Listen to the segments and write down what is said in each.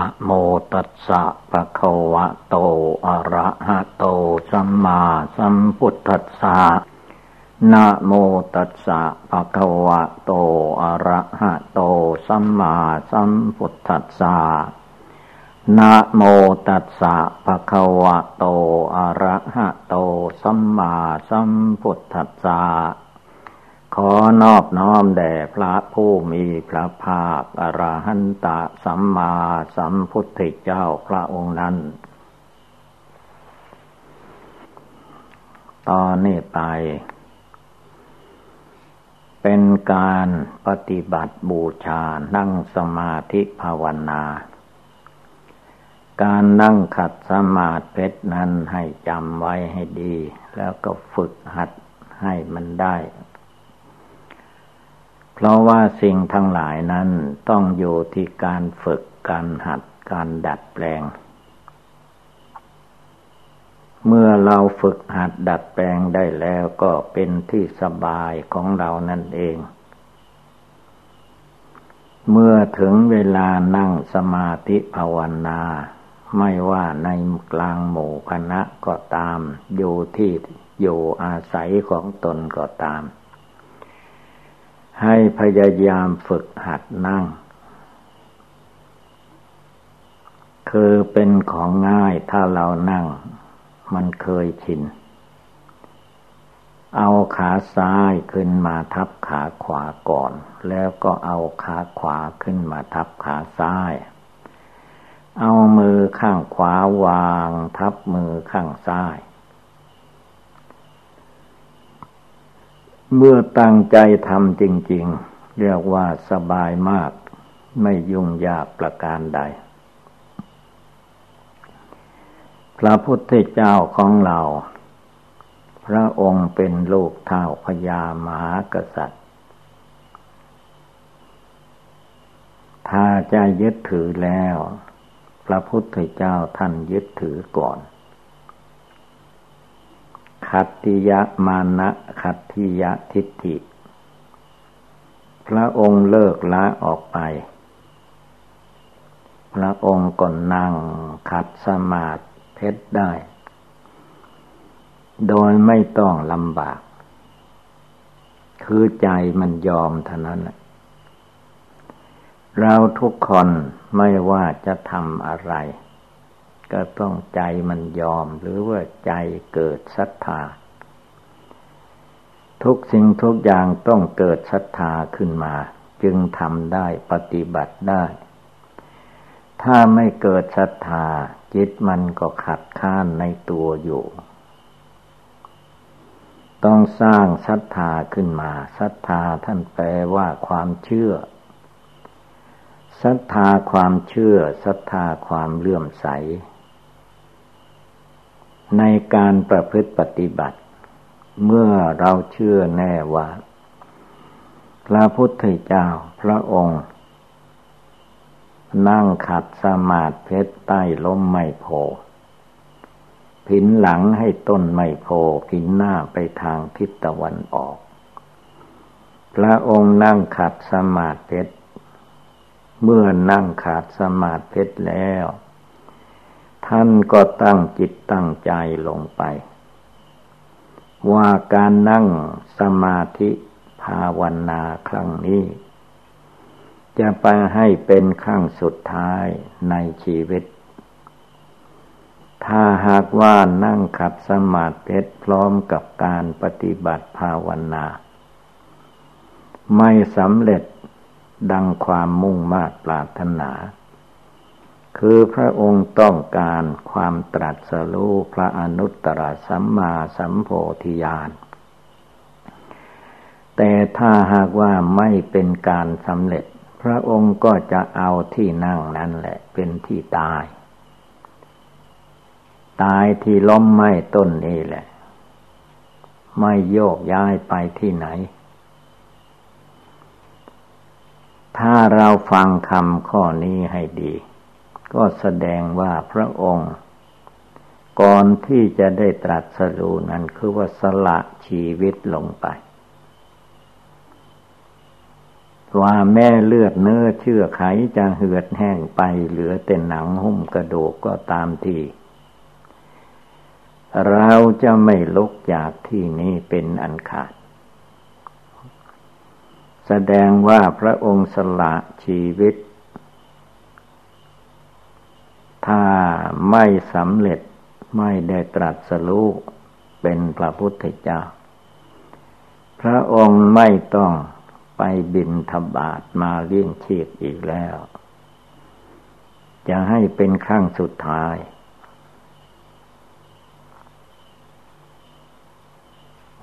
นะโมตัสสะภะคะวะโตอะระหะโตสัมมาสัมพุทธัสสะนะโมตัสสะภะคะวะโตอะระหะโตสัมมาสัมพุทธัสสะนะโมตัสสะภะคะวะโตอะระหะโตสัมมาสัมพุทธัสสะขอนอบน้อมแด่พระผู้มีพระภาคอรหันตสัมมาสัมพุทธเจ้าพระองค์นั้นตอนนี้ไปเป็นการปฏิบัติบูชานั่งสมาธิภาวนาการนั่งขัดสมาธินั้นให้จำไว้ให้ดีแล้วก็ฝึกหัดให้มันได้เพราะว่าสิ่งทั้งหลายนั้นต้องอยู่ที่การฝึกการหัดการดัดแปลงเมื่อเราฝึกหัดดัดแปลงได้แล้วก็เป็นที่สบายของเรานั่นเองเมื่อถึงเวลานั่งสมาธิภาวนาไม่ว่าในกลางหมู่คณะก็ตามอยู่ที่อยู่อาศัยของตนก็ตามให้พยายามฝึกหัดนั่งคือเป็นของง่ายถ้าเรานั่งมันเคยชินเอาขาซ้ายขึ้นมาทับขาขวาก่อนแล้วก็เอาขาขวาขึ้นมาทับขาซ้ายเอามือข้างขวาวางทับมือข้างซ้ายเมื่อตั้งใจทำจริงๆเรียกว่าสบายมากไม่ยุ่งยากประการใดพระพุทธเจ้าของเราพระองค์เป็นลูกเท่าพญามหากษัตริย์ถ้าจะยึดถือแล้วพระพุทธเจ้าท่านยึดถือก่อนขัตติยมานะขัตติยทิฏฐิพระองค์เลิกละออกไปพระองค์ก็นั่งขัดสมาธิได้โดยไม่ต้องลำบากคือใจมันยอมเท่านั้นแหละเราทุกคนไม่ว่าจะทำอะไรก็ต้องใจมันยอมหรือว่าใจเกิดศรัทธาทุกสิ่งทุกอย่างต้องเกิดศรัทธาขึ้นมาจึงทำได้ปฏิบัติได้ถ้าไม่เกิดศรัทธาจิตมันก็ขัดข้านในตัวอยู่ต้องสร้างศรัทธาขึ้นมาศรัทธาท่านแปลว่าความเชื่อศรัทธาความเชื่อศรัทธาความเลื่อมใสในการประพฤติปฏิบัติเมื่อเราเชื่อแน่ว่าพระพุทธเจ้าพระองค์นั่งขัดสมาธิใต้ล้มไม้โพธิ์ผินหลังให้ต้นไม้โพธิ์ผินหน้าไปทางทิศตะวันออกพระองค์นั่งขัดสมาธิเมื่อนั่งขัดสมาธิแล้วท่านก็ตั้งจิตตั้งใจลงไปว่าการนั่งสมาธิภาวนาครั้งนี้จะไปให้เป็นครั้งสุดท้ายในชีวิตถ้าหากว่านั่งขัดสมาธิพร้อมกับการปฏิบัติภาวนาไม่สำเร็จดังความมุ่งมา่ปรารถนาคือพระองค์ต้องการความตรัสรู้พระอนุตตรสัมมาสัมโพธิญาณแต่ถ้าหากว่าไม่เป็นการสำเร็จพระองค์ก็จะเอาที่นั่งนั้นแหละเป็นที่ตายตายที่ล้มไม้ต้นนี้แหละไม่โยกย้ายไปที่ไหนถ้าเราฟังคำข้อนี้ให้ดีก็แสดงว่าพระองค์ก่อนที่จะได้ตรัสรู้นั้นคือว่าสละชีวิตลงไป ว่าแม่เลือดเนื้อเชื่อไขจะเหือดแห้งไปเหลือแต่หนังหุ้มกระดูกก็ตามทีเราจะไม่ลุกจากที่นี้เป็นอันขาดแสดงว่าพระองค์สละชีวิตถ้าไม่สำเร็จไม่ได้ตรัสรู้เป็นพระพุทธเจ้าพระองค์ไม่ต้องไปบิณฑบาตมาเลี้ยงชีพอีกแล้วจะให้เป็นครั้งสุดท้าย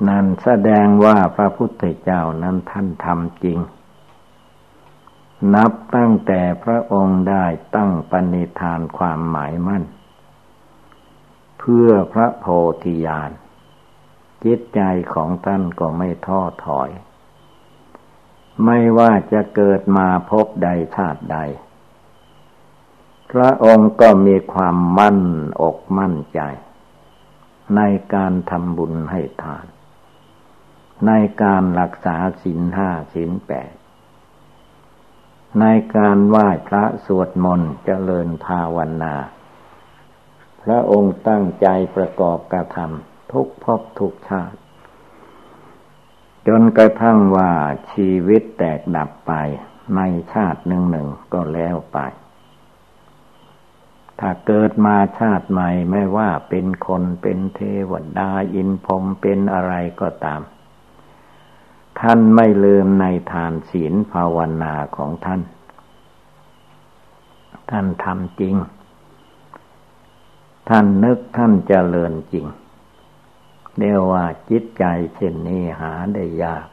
นั่นแสดงว่าพระพุทธเจ้านั้นท่านทำจริงนับตั้งแต่พระองค์ได้ตั้งปณิธานความหมายมั่นเพื่อพระโพธิญาณจิตใจของท่านก็ไม่ท้อถอยไม่ว่าจะเกิดมาพบใดชาติใดพระองค์ก็มีความมั่นอกมั่นใจในการทำบุญให้ทานในการรักษาศีล 5 ศีล 8ในการไหว้พระสวดมนต์เจริญภาวนาพระองค์ตั้งใจประกอบกระทำทุกภพทุกชาติจนกระทั่งว่าชีวิตแตกดับไปในชาติหนึ่งๆก็แล้วไปถ้าเกิดมาชาติใหม่ไม่ว่าเป็นคนเป็นเทวดาอินพรหมเป็นอะไรก็ตามท่านไม่ลืมในทานศีลภาวนาของท่านท่านทำจริงท่านนึกท่านเจริญจริงเรียกว่าจิตใจเช่นนี้หาได้ยาก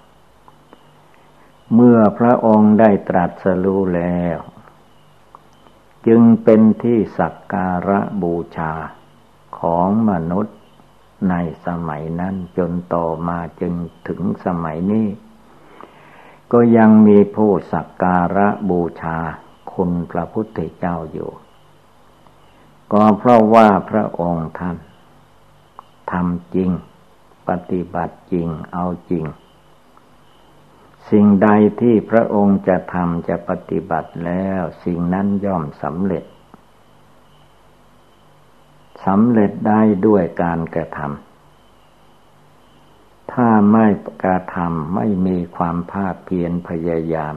เมื่อพระองค์ได้ตรัสรู้แล้วจึงเป็นที่สักการะบูชาของมนุษย์ในสมัยนั้นจนต่อมาจนถึงสมัยนี้ก็ยังมีผู้สักการะบูชาคุณพระพุทธเจ้าอยู่ก็เพราะว่าพระองค์ท่านทำจริงปฏิบัติจริงเอาจริงสิ่งใดที่พระองค์จะทำจะปฏิบัติแล้วสิ่งนั้นย่อมสำเร็จได้ด้วยการกระทำถ้าไม่กระทำไม่มีความภาคเพียรพยายาม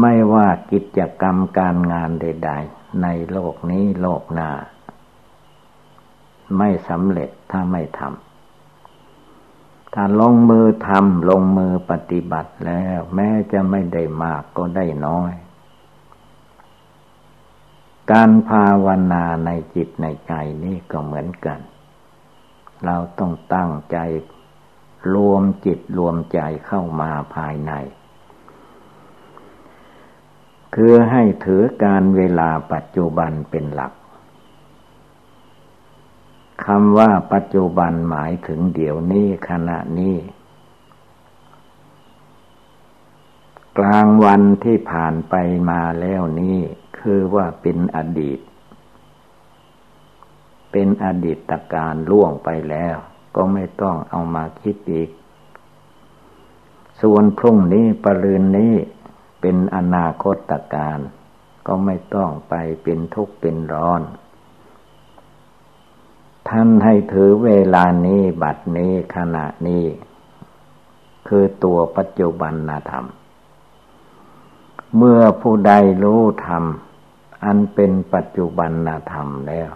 ไม่ว่ากิจกรรมการงานใดๆในโลกนี้โลกหน้าไม่สำเร็จถ้าไม่ทำถ้าลงมือทำลงมือปฏิบัติแล้วแม้จะไม่ได้มากก็ได้น้อยการภาวนาในจิตในใจนี่ก็เหมือนกันเราต้องตั้งใจรวมจิตรวมใจเข้ามาภายในคือให้ถือการเวลาปัจจุบันเป็นหลักคำว่าปัจจุบันหมายถึงเดี๋ยวนี้ขณะนี้กลางวันที่ผ่านไปมาแล้วนี้คือว่าเป็นอดีตเป็นอดีตการล่วงไปแล้วก็ไม่ต้องเอามาคิดอีกส่วนพรุ่งนี้ปรืนนี้เป็นอนาคตการก็ไม่ต้องไปเป็นทุกข์เป็นร้อนท่านให้ถือเวลานี้บัดนี้ขณะนี้คือตัวปัจจุบันธรรมเมื่อผู้ใดรู้ธรรมอันเป็นปัจจุบันธรรมแล้ว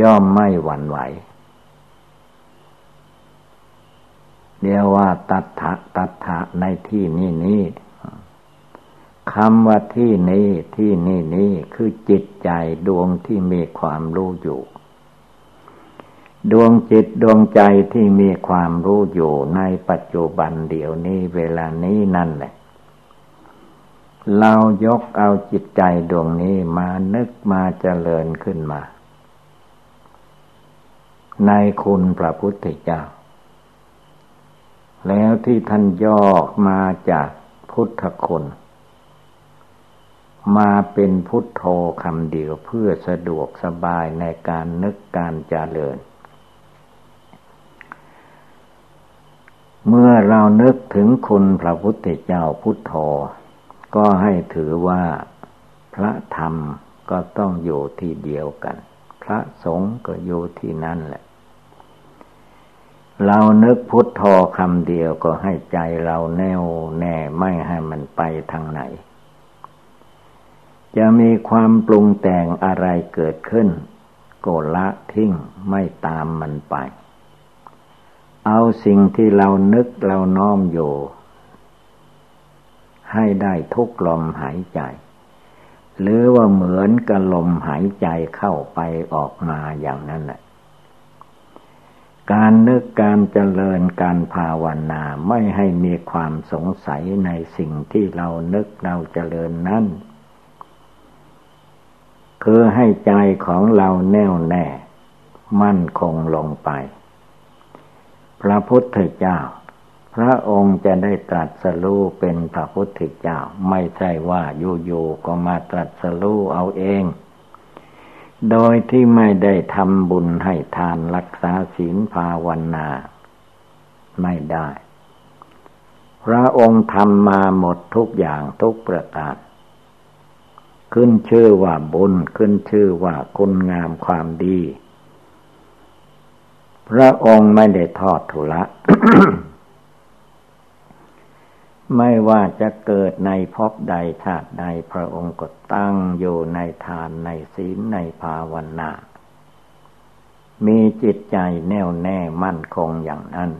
ย่อมไม่หวั่นไหวเรียกว่าตัฏฐะในที่นี้คำว่าที่นี้คือจิตใจดวงที่มีความรู้อยู่ดวงจิตดวงใจที่มีความรู้อยู่ในปัจจุบันเดี๋ยวนี้เวลานี้นั่นแหละเรายกเอาจิตใจดวงนี้มานึกมาเจริญขึ้นมาในคุณพระพุทธเจ้าแล้วที่ท่านย่อมาจากพุทธคุณมาเป็นพุทโธคำเดียวเพื่อสะดวกสบายในการนึกการเจริญ เมื่อเรานึกถึงคุณพระพุทธเจ้าพุทโธก็ให้ถือว่าพระธรรมก็ต้องอยู่ที่เดียวกันพระสงฆ์ก็อยู่ที่นั่นแหละเรานึกพุทโธคำเดียวก็ให้ใจเราแน่วแน่ไม่ให้มันไปทางไหนจะมีความปรุงแต่งอะไรเกิดขึ้นก็ละทิ้งไม่ตามมันไปเอาสิ่งที่เรานึกเราน้อมอยู่ให้ได้ทุกลมหายใจหรือว่าเหมือนกับลมหายใจเข้าไปออกมาอย่างนั้นแหละการนึกการเจริญการภาวนาไม่ให้มีความสงสัยในสิ่งที่เรานึกเราเจริญนั้นคือให้ใจของเราแน่วแน่มั่นคงลงไปพระพุทธเจ้าพระองค์จะได้ตรัสรู้เป็นพระพุทธเจ้าไม่ใช่ว่าอยู่ๆก็มาตรัสรู้เอาเองโดยที่ไม่ได้ทำบุญให้ทานรักษาศีลภาวนาไม่ได้พระองค์ทำมาหมดทุกอย่างทุกประการขึ้นชื่อว่าบุญขึ้นชื่อว่าคุณงามความดีพระองค์ไม่ได้ทอดทุละ ไม่ว่าจะเกิดในภพใดชาติใดพระองค์ก็ตั้งอยู่ในทานในศีลในภาวนามีจิตใจแน่วแน่มั่นคงอย่างนั้น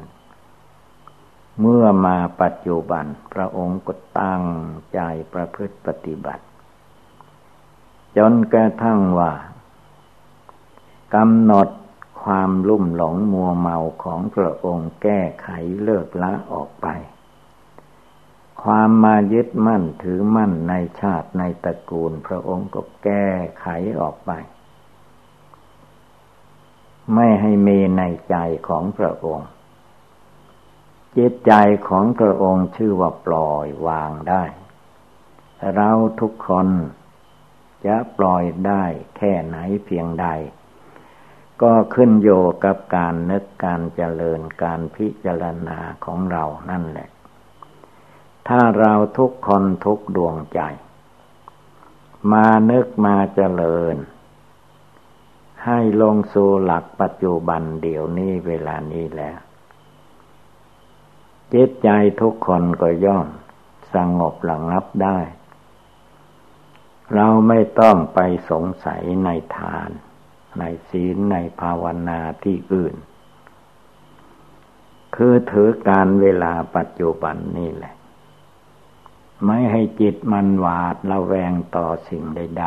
เมื่อมาปัจจุบันพระองค์ก็ตั้งใจประพฤติปฏิบัติจนกระทั่งว่ากำหนดความลุ่มหลงมัวเมาของพระองค์แก้ไขเลิกละออกไปความมายึดมั่นถือมั่นในชาติในตระกูลพระองค์ก็แก้ไขออกไปไม่ให้มีในใจของพระองค์จิตใจของพระองค์ชื่อว่าปล่อยวางได้เราทุกคนจะปล่อยได้แค่ไหนเพียงใดก็ขึ้นโยกับการนึกการเจริญการพิจารณาของเรานั่นแหละถ้าเราทุกคนทุกดวงใจมานึกมาเจริญให้ลงสู่หลักปัจจุบันเดี๋ยวนี้เวลานี้แล้วจิตใจทุกคนก็ย่อมสงบระงับได้เราไม่ต้องไปสงสัยในทานในศีลในภาวนาที่อื่นคือถือการเวลาปัจจุบันนี่แหละไม่ให้จิตมันหวาดระแวงต่อสิ่งใด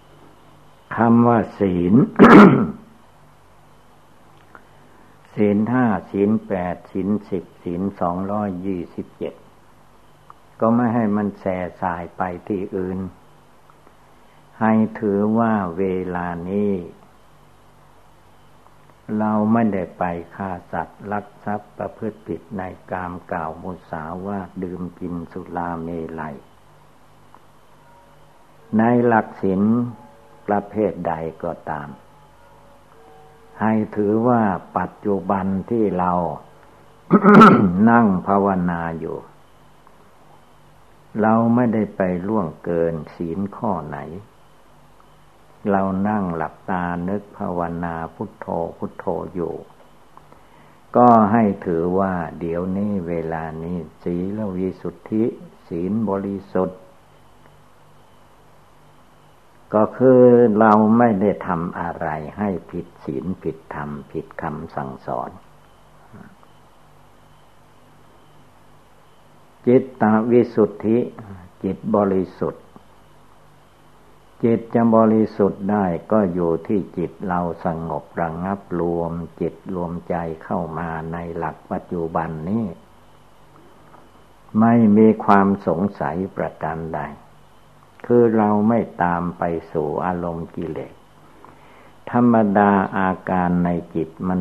ๆคำว่าศีล ศีล 5 ศีล 8 ศีล 10 ศีล 227ก็ไม่ให้มันแส่สายไปที่อื่นให้ถือว่าเวลานี้เราไม่ได้ไปฆ่าสัตว์ลักทรัพย์ประพฤติผิดในกามกล่าวมุสาวาทดื่มกินสุราเมลัยในหลักศีลประเภทใดก็ตามให้ถือว่าปัจจุบันที่เรา นั่งภาวนาอยู่เราไม่ได้ไปล่วงเกินศีลข้อไหนเรานั่งหลับตานึกภาวนาพุทโธพุทโธอยู่ก็ให้ถือว่าเดี๋ยวนี้เวลานี้ศีลวิสุทธิศีลบริสุทธิ์ก็คือเราไม่ได้ทำอะไรให้ผิดศีลผิดธรรมผิดคำสั่งสอนจิตตวิสุทธิจิตบริสุทธิ์จิตจะบริสุทธิ์ได้ก็อยู่ที่จิตเราสงบระงับรวมจิตรวมใจเข้ามาในหลักปัจจุบันนี้ไม่มีความสงสัยประการใดคือเราไม่ตามไปสู่อารมณ์กิเลสธรรมดาอาการในจิตมัน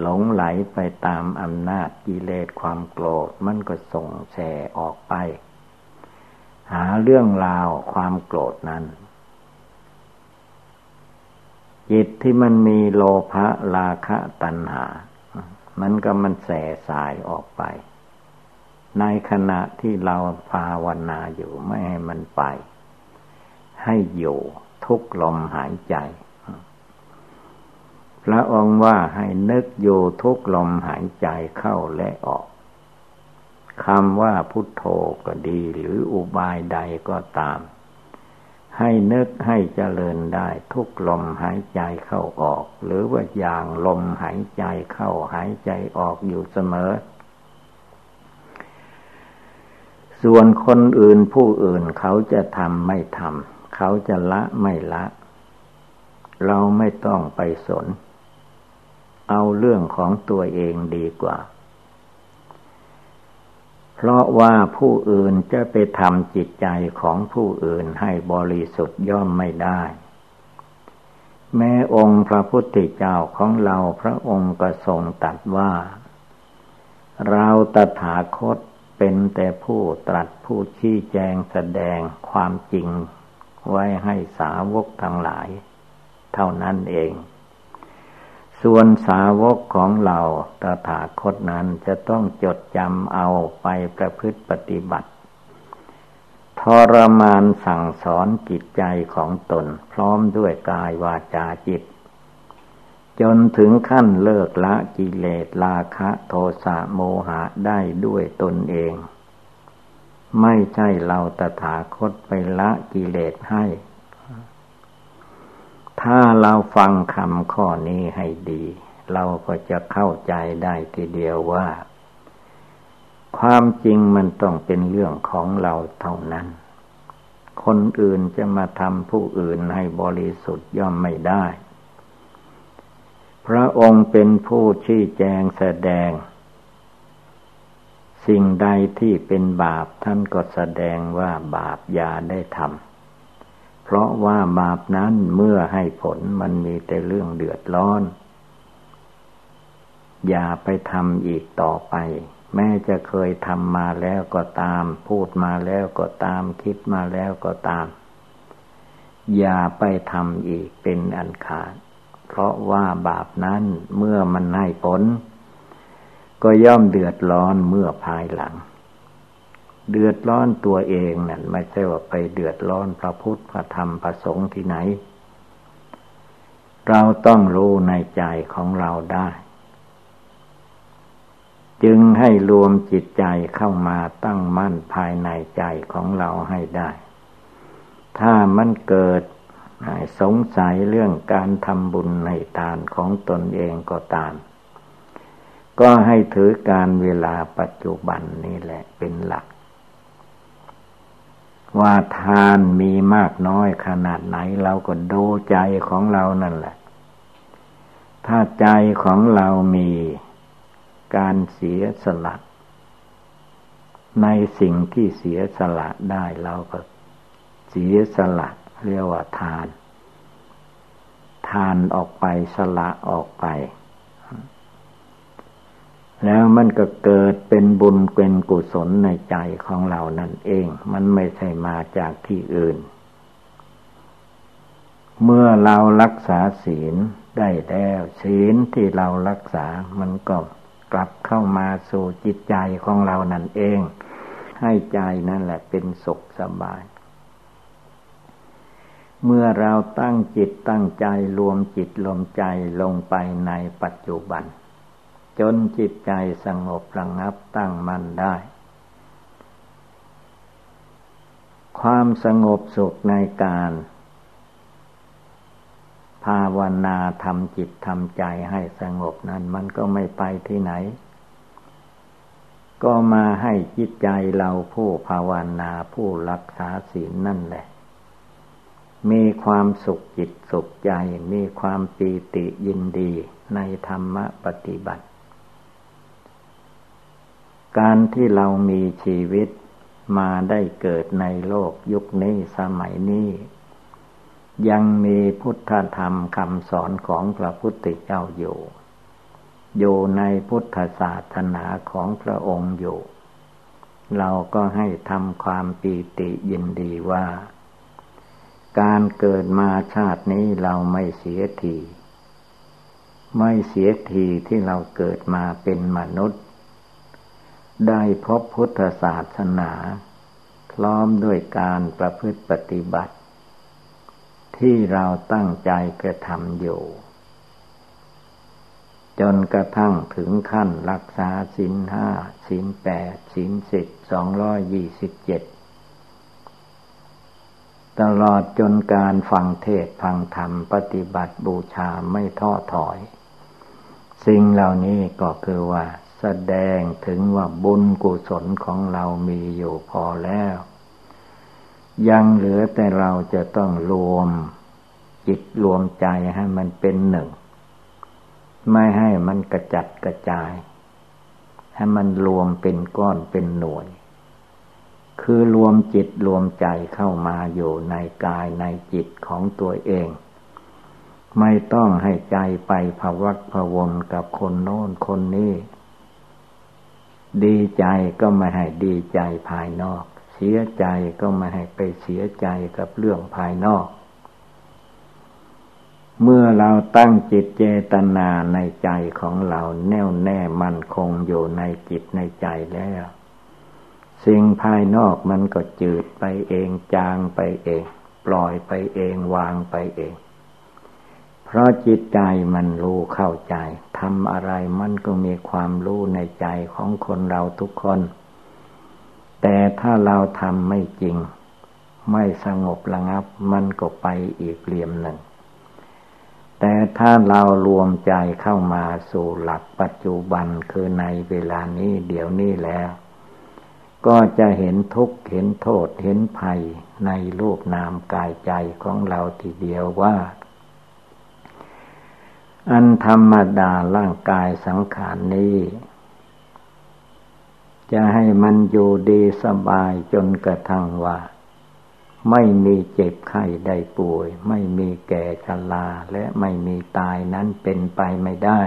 หลงไหลไปตามอำนาจกิเลสความโกรธมันก็ส่งแส่ออกไปหาเรื่องราวความโกรธนั้นจิตที่มันมีโลภะราคะตัณหา มันแส่สายออกไปในขณะที่เราภาวนาอยู่ไม่ให้มันไปให้อยู่ทุกลมหายใจพระองค์ว่าให้นึกอยู่ทุกลมหายใจเข้าและออกคำว่าพุทโธก็ดีหรืออุบายใดก็ตามให้นึกให้เจริญได้ทุกลมหายใจเข้าออกหรือว่าอย่างลมหายใจเข้าหายใจออกอยู่เสมอส่วนคนอื่นผู้อื่นเขาจะทำไม่ทำเขาจะละไม่ละเราไม่ต้องไปสนเอาเรื่องของตัวเองดีกว่าเพราะว่าผู้อื่นจะไปทำจิตใจของผู้อื่นให้บริสุทธิ์ย่อมไม่ได้แม้องค์พระพุทธเจ้าของเราพระองค์ก็ทรงตรัสว่าเราตถาคตเป็นแต่ผู้ตรัสผู้ชี้แจงแสดงความจริงไว้ให้สาวกทั้งหลายเท่านั้นเองส่วนสาวกของเราตถาคตนั้นจะต้องจดจำเอาไปประพฤติปฏิบัติทรมานสั่งสอนจิตใจของตนพร้อมด้วยกายวาจาจิตจนถึงขั้นเลิกละกิเลสราคะโทสะโมหะได้ด้วยตนเองไม่ใช่เราตถาคตไปละกิเลสให้ถ้าเราฟังคำข้อนี้ให้ดีเราก็จะเข้าใจได้ทีเดียวว่าความจริงมันต้องเป็นเรื่องของเราเท่านั้นคนอื่นจะมาทำผู้อื่นให้บริสุทธิ์ย่อมไม่ได้พระองค์เป็นผู้ชี้แจงแสดงสิ่งใดที่เป็นบาปท่านก็แสดงว่าบาปอย่าได้ทำเพราะว่าบาปนั้นเมื่อให้ผลมันมีแต่เรื่องเดือดร้อนอย่าไปทำอีกต่อไปแม้จะเคยทำมาแล้วก็ตามพูดมาแล้วก็ตามคิดมาแล้วก็ตามอย่าไปทำอีกเป็นอันขาดเพราะว่าบาปนั้นเมื่อมันให้ผลก็ย่อมเดือดร้อนเมื่อภายหลังเดือดร้อนตัวเองนั่นไม่ใช่ว่าไปเดือดร้อนพระพุทธพระธรรมพระสงฆ์ที่ไหนเราต้องรู้ในใจของเราได้จึงให้รวมจิตใจเข้ามาตั้งมั่นภายในใจของเราให้ได้ถ้ามันเกิดสงสัยเรื่องการทำบุญให้ทานของตนเองก็ตามก็ให้ถือการเวลาปัจจุบันนี่แหละเป็นหลักว่าทานมีมากน้อยขนาดไหนเราก็ดูใจของเรานั่นแหละถ้าใจของเรามีการเสียสละในสิ่งที่เสียสละได้เราก็เสียสละเรียกว่าทานออกไปสละออกไปแล้วมันก็เกิดเป็นบุญเป็นกุศลในใจของเรานั่นเองมันไม่ใช่มาจากที่อื่นเมื่อเรารักษาศีลได้แล้วศีลที่เรารักษามันก็กลับเข้ามาสู่จิตใจของเรานั่นเองให้ใจนั่นแหละเป็นสุขสบายเมื่อเราตั้งจิตตั้งใจรวมจิตรวมใจลงไปในปัจจุบันจนจิตใจสงบระงับตั้งมั่นได้ความสงบสุขในการภาวนาทำจิตทำใจให้สงบนั้นมันก็ไม่ไปที่ไหนก็มาให้จิตใจเราผู้ภาวนาผู้รักษาศีลนั่นแหละมีความสุขจิตสุขใจมีความปีติยินดีในธรรมปฏิบัติการที่เรามีชีวิตมาได้เกิดในโลกยุคนี้สมัยนี้ยังมีพุทธธรรมคำสอนของพระพุทธเจ้าอยู่ในพุทธศาสนาของพระองค์อยู่เราก็ให้ทำความปีติยินดีว่าการเกิดมาชาตินี้เราไม่เสียที ไม่เสียทีที่เราเกิดมาเป็นมนุษย์ได้พบพุทธศาสนาพร้อมด้วยการประพฤติปฏิบัติที่เราตั้งใจกระทำอยู่จนกระทั่งถึงขั้นรักษาศีล 5 ศีล 8 ศีล 10 227ตลอดจนการฟังเทศน์ฟังธรรมปฏิบัติบูชาไม่ท้อถอยสิ่งเหล่านี้ก็คือว่าแสดงถึงว่าบุญกุศลของเรามีอยู่พอแล้วยังเหลือแต่เราจะต้องรวมจิตรวมใจให้มันเป็นหนึ่งไม่ให้มันกระจัดกระจายให้มันรวมเป็นก้อนเป็นหน่วยคือรวมจิตรวมใจเข้ามาอยู่ในกายในจิตของตัวเองไม่ต้องให้ใจไปพวักพวนกับคนโน้นคนนี้ดีใจก็ไม่ให้ดีใจภายนอกเสียใจก็ไม่ให้ไปเสียใจกับเรื่องภายนอกเมื่อเราตั้งจิตเจตนาในใจของเราแน่วแน่มั่นคงอยู่ในจิตในใจแล้วสิ่งภายนอกมันก็จืดไปเองจางไปเองปล่อยไปเองวางไปเองเพราะจิตใจมันรู้เข้าใจทำอะไรมันก็มีความรู้ในใจของคนเราทุกคนแต่ถ้าเราทำไม่จริงไม่สงบระงับมันก็ไปอีกเหลี่ยมหนึ่งแต่ถ้าเรารวมใจเข้ามาสู่หลักปัจจุบันคือในเวลานี้เดี๋ยวนี้แล้วก็จะเห็นทุกข์เห็นโทษเห็นภัยในรูปนามกายใจของเราทีเดียวว่าอันธรรมดาร่างกายสังขารนี้จะให้มันอยู่ดีสบายจนกระทั่งว่าไม่มีเจ็บไข้ได้ป่วยไม่มีแก่ชราและไม่มีตายนั้นเป็นไปไม่ได้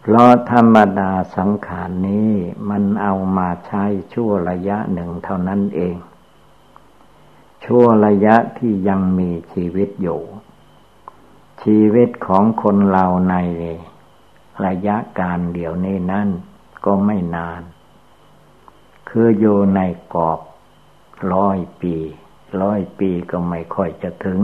เพราะธรรมดาสังขารนี้มันเอามาใช้ชั่วระยะหนึ่งเท่านั้นเองชั่วระยะที่ยังมีชีวิตอยู่ชีวิตของคนเราในระยะการเดี๋ยวนี้นั้นก็ไม่นานคืออยู่ในกรอบ100 ปีก็ไม่ค่อยจะถึง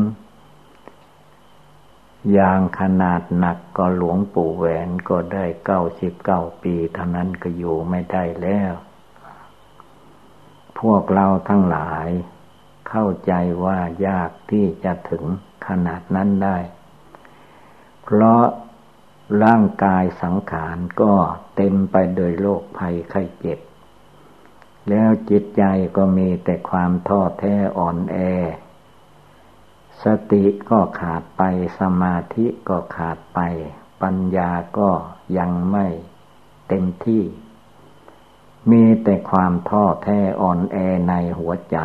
อย่างขนาดหนักก็หลวงปู่แหวนก็ได้99 ปีเท่านั้นก็อยู่ไม่ได้แล้วพวกเราทั้งหลายเข้าใจว่ายากที่จะถึงขนาดนั้นได้เพราะร่างกายสังขารก็เต็มไปด้วยโรคภัยไข้เจ็บแล้วจิตใจก็มีแต่ความท้อแท้อ่อนแอสติก็ขาดไปสมาธิก็ขาดไปปัญญาก็ยังไม่เต็มที่มีแต่ความท้อแท้อ่อนแอในหัวใจ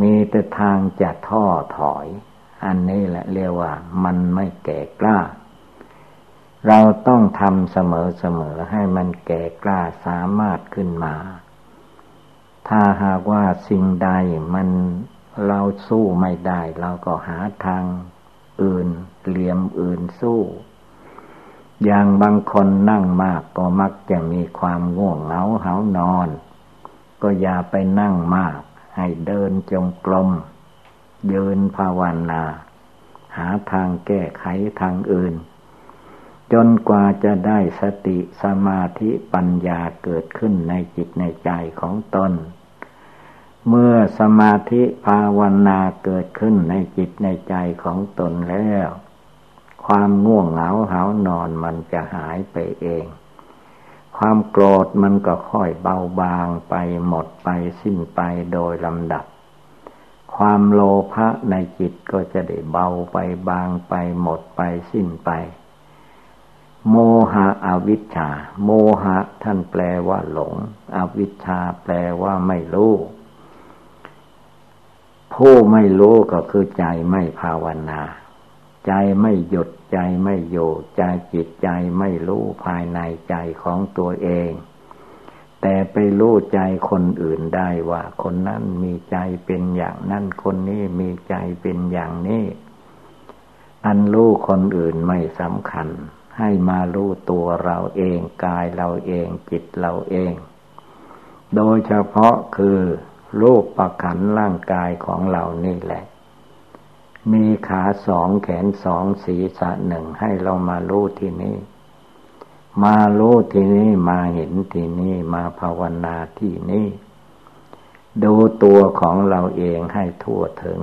มีแต่ทางจะท้อถอยอันนี้แหละเรียกว่ามันไม่แก่กล้าเราต้องทำเสมอๆให้มันแก่กล้าสามารถขึ้นมาถ้าหากว่าสิ่งใดมันเราสู้ไม่ได้เราก็หาทางอื่นเหลี่ยมอื่นสู้อย่างบางคนนั่งมากก็มักจะมีความง่วงเหงาหาวนอนก็อย่าไปนั่งมากให้เดินจงกรมเดินภาวนาหาทางแก้ไขทางอื่นจนกว่าจะได้สติสมาธิปัญญาเกิดขึ้นในจิตในใจของตนเมื่อสมาธิภาวนาเกิดขึ้นในจิตในใจของตนแล้วความง่วงเหงาหาวนอนมันจะหายไปเองความโกรธมันก็ค่อยเบาบางไปหมดไปสิ้นไปโดยลำดับความโลภะในจิตก็จะได้เบาไปบางไปหมดไปสิ้นไปโมหะอวิชชาโมหะท่านแปลว่าหลงอวิชชาแปลว่าไม่รู้ผู้ไม่รู้ก็คือใจไม่ภาวนาใจไม่หยุดใจไม่อยู่ใจจิตใจไม่รู้ภายในใจของตัวเองแต่ไปรู้ใจคนอื่นได้ว่าคนนั้นมีใจเป็นอย่างนั้นคนนี้มีใจเป็นอย่างนี้ อันรู้คนอื่นไม่สำคัญให้มารู้ตัวเราเองกายเราเองจิตเราเองโดยเฉพาะคือรูปขันธ์ร่างกายของเรานี่แหละมีขา2แขน2ศีรษะ1ให้เรามารู้ที่นี่มารู้ที่นี่มาเห็นที่นี่มาภาวนาที่นี่ดูตัวของเราเองให้ทั่วถึง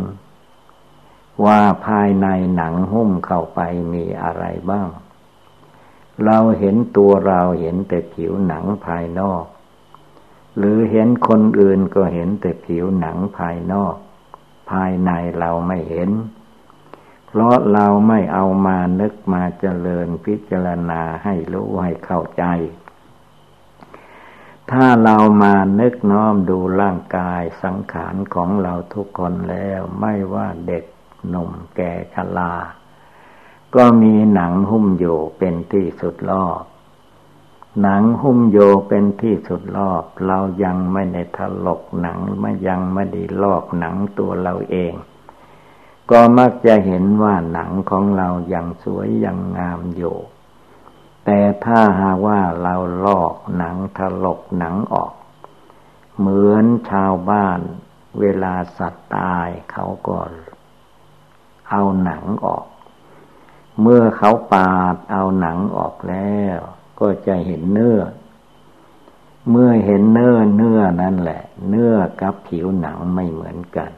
ว่าภายในหนังหุ้มเข้าไปมีอะไรบ้างเราเห็นตัวเราเห็นแต่ผิวหนังภายนอกหรือเห็นคนอื่นก็เห็นแต่ผิวหนังภายนอกภายในเราไม่เห็นเพราะเราไม่เอามานึกมาเจริญพิจารณาให้รู้ให้เข้าใจถ้าเรามานึกน้อมดูร่างกายสังขารของเราทุกคนแล้วไม่ว่าเด็กหนุ่มแก่ชราก็มีหนังหุ้มอยู่เป็นที่สุดรอบหนังหุ้มโยเป็นที่สุดรอบเรายังไม่ได้ถลกหนังไม่ยังไม่ได้ลอกหนังตัวเราเองก็มักจะเห็นว่าหนังของเรายังสวยยังงามอยู่แต่ถ้าหากว่าเราลอกหนังถลกหนังออกเหมือนชาวบ้านเวลาสัตว์ตายเขาก็เอาหนังออกเมื่อเขาปาดเอาหนังออกแล้วก็จะเห็นเนื้อเมื่อเห็นเนื้อนั่นแหละเนื้อกับผิวหนังไม่เหมือนกัน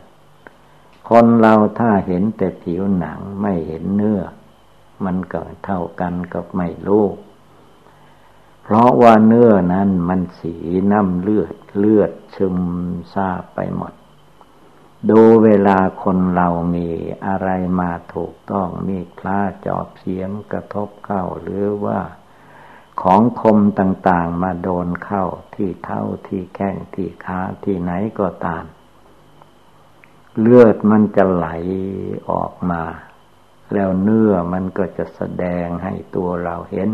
คนเราถ้าเห็นแต่ผิวหนังไม่เห็นเนื้อมันก็เท่ากันกับไม่รู้เพราะว่าเนื้อนั้นมันสีน้ำเลือดซึมซาบไปหมดดูเวลาคนเรามีอะไรมาถูกต้องมีคล้าจอบเสียมกระทบเข้าหรือว่าของคมต่างๆมาโดนเข้าที่เท้าที่แข้งที่ขาที่ไหนก็ตามเลือดมันจะไหลออกมาแล้วเนื้อมันก็จะแสดงให้ตัวเราเห็น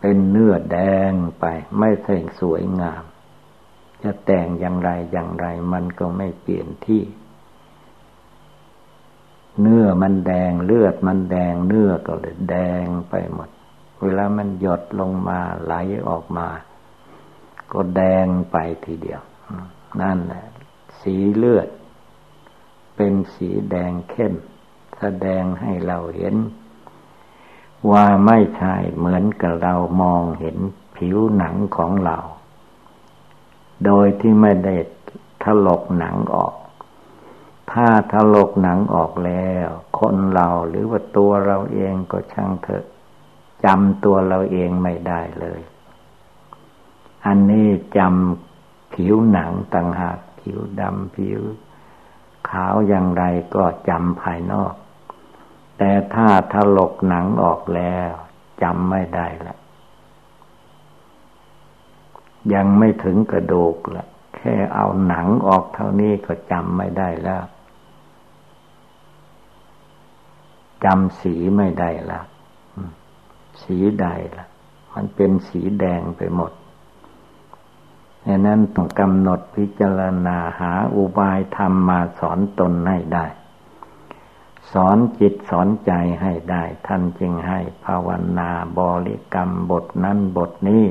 เป็นเนื้อแดงไปไม่ใช่สวยงามจะแต่งอย่างไรมันก็ไม่เปลี่ยนที่เนื้อมันแดงเลือดมันแดงเนื้อก็เลยแดงไปหมดเวลามันหยดลงมาไหลออกมาก็แดงไปทีเดียวนั่นแหละสีเลือดเป็นสีแดงเข้มแสดงให้เราเห็นว่าไม่ใช่เหมือนกับเรามองเห็นผิวหนังของเราโดยที่ไม่ได้ถลกหนังออกถ้าถลกหนังออกแล้วคนเราหรือว่าตัวเราเองก็ช่างเถอะจำตัวเราเองไม่ได้เลยอันนี้จำผิวหนังต่างหากผิวดำผิวขาวอย่างไรก็จำภายนอกแต่ถ้าถลกหนังออกแล้วจำไม่ได้ละยังไม่ถึงกระดูกละแค่เอาหนังออกเท่านี้ก็จำไม่ได้แล้วจำสีไม่ได้แล้วสีใดล่ะมันเป็นสีแดงไปหมดดังนั้นต้องกำหนดพิจารณาหาอุบายธรรมมาสอนตนให้ได้สอนจิตสอนใจให้ได้ท่านจึงให้ภาวนาบริกรรมบทนั้นบทนี้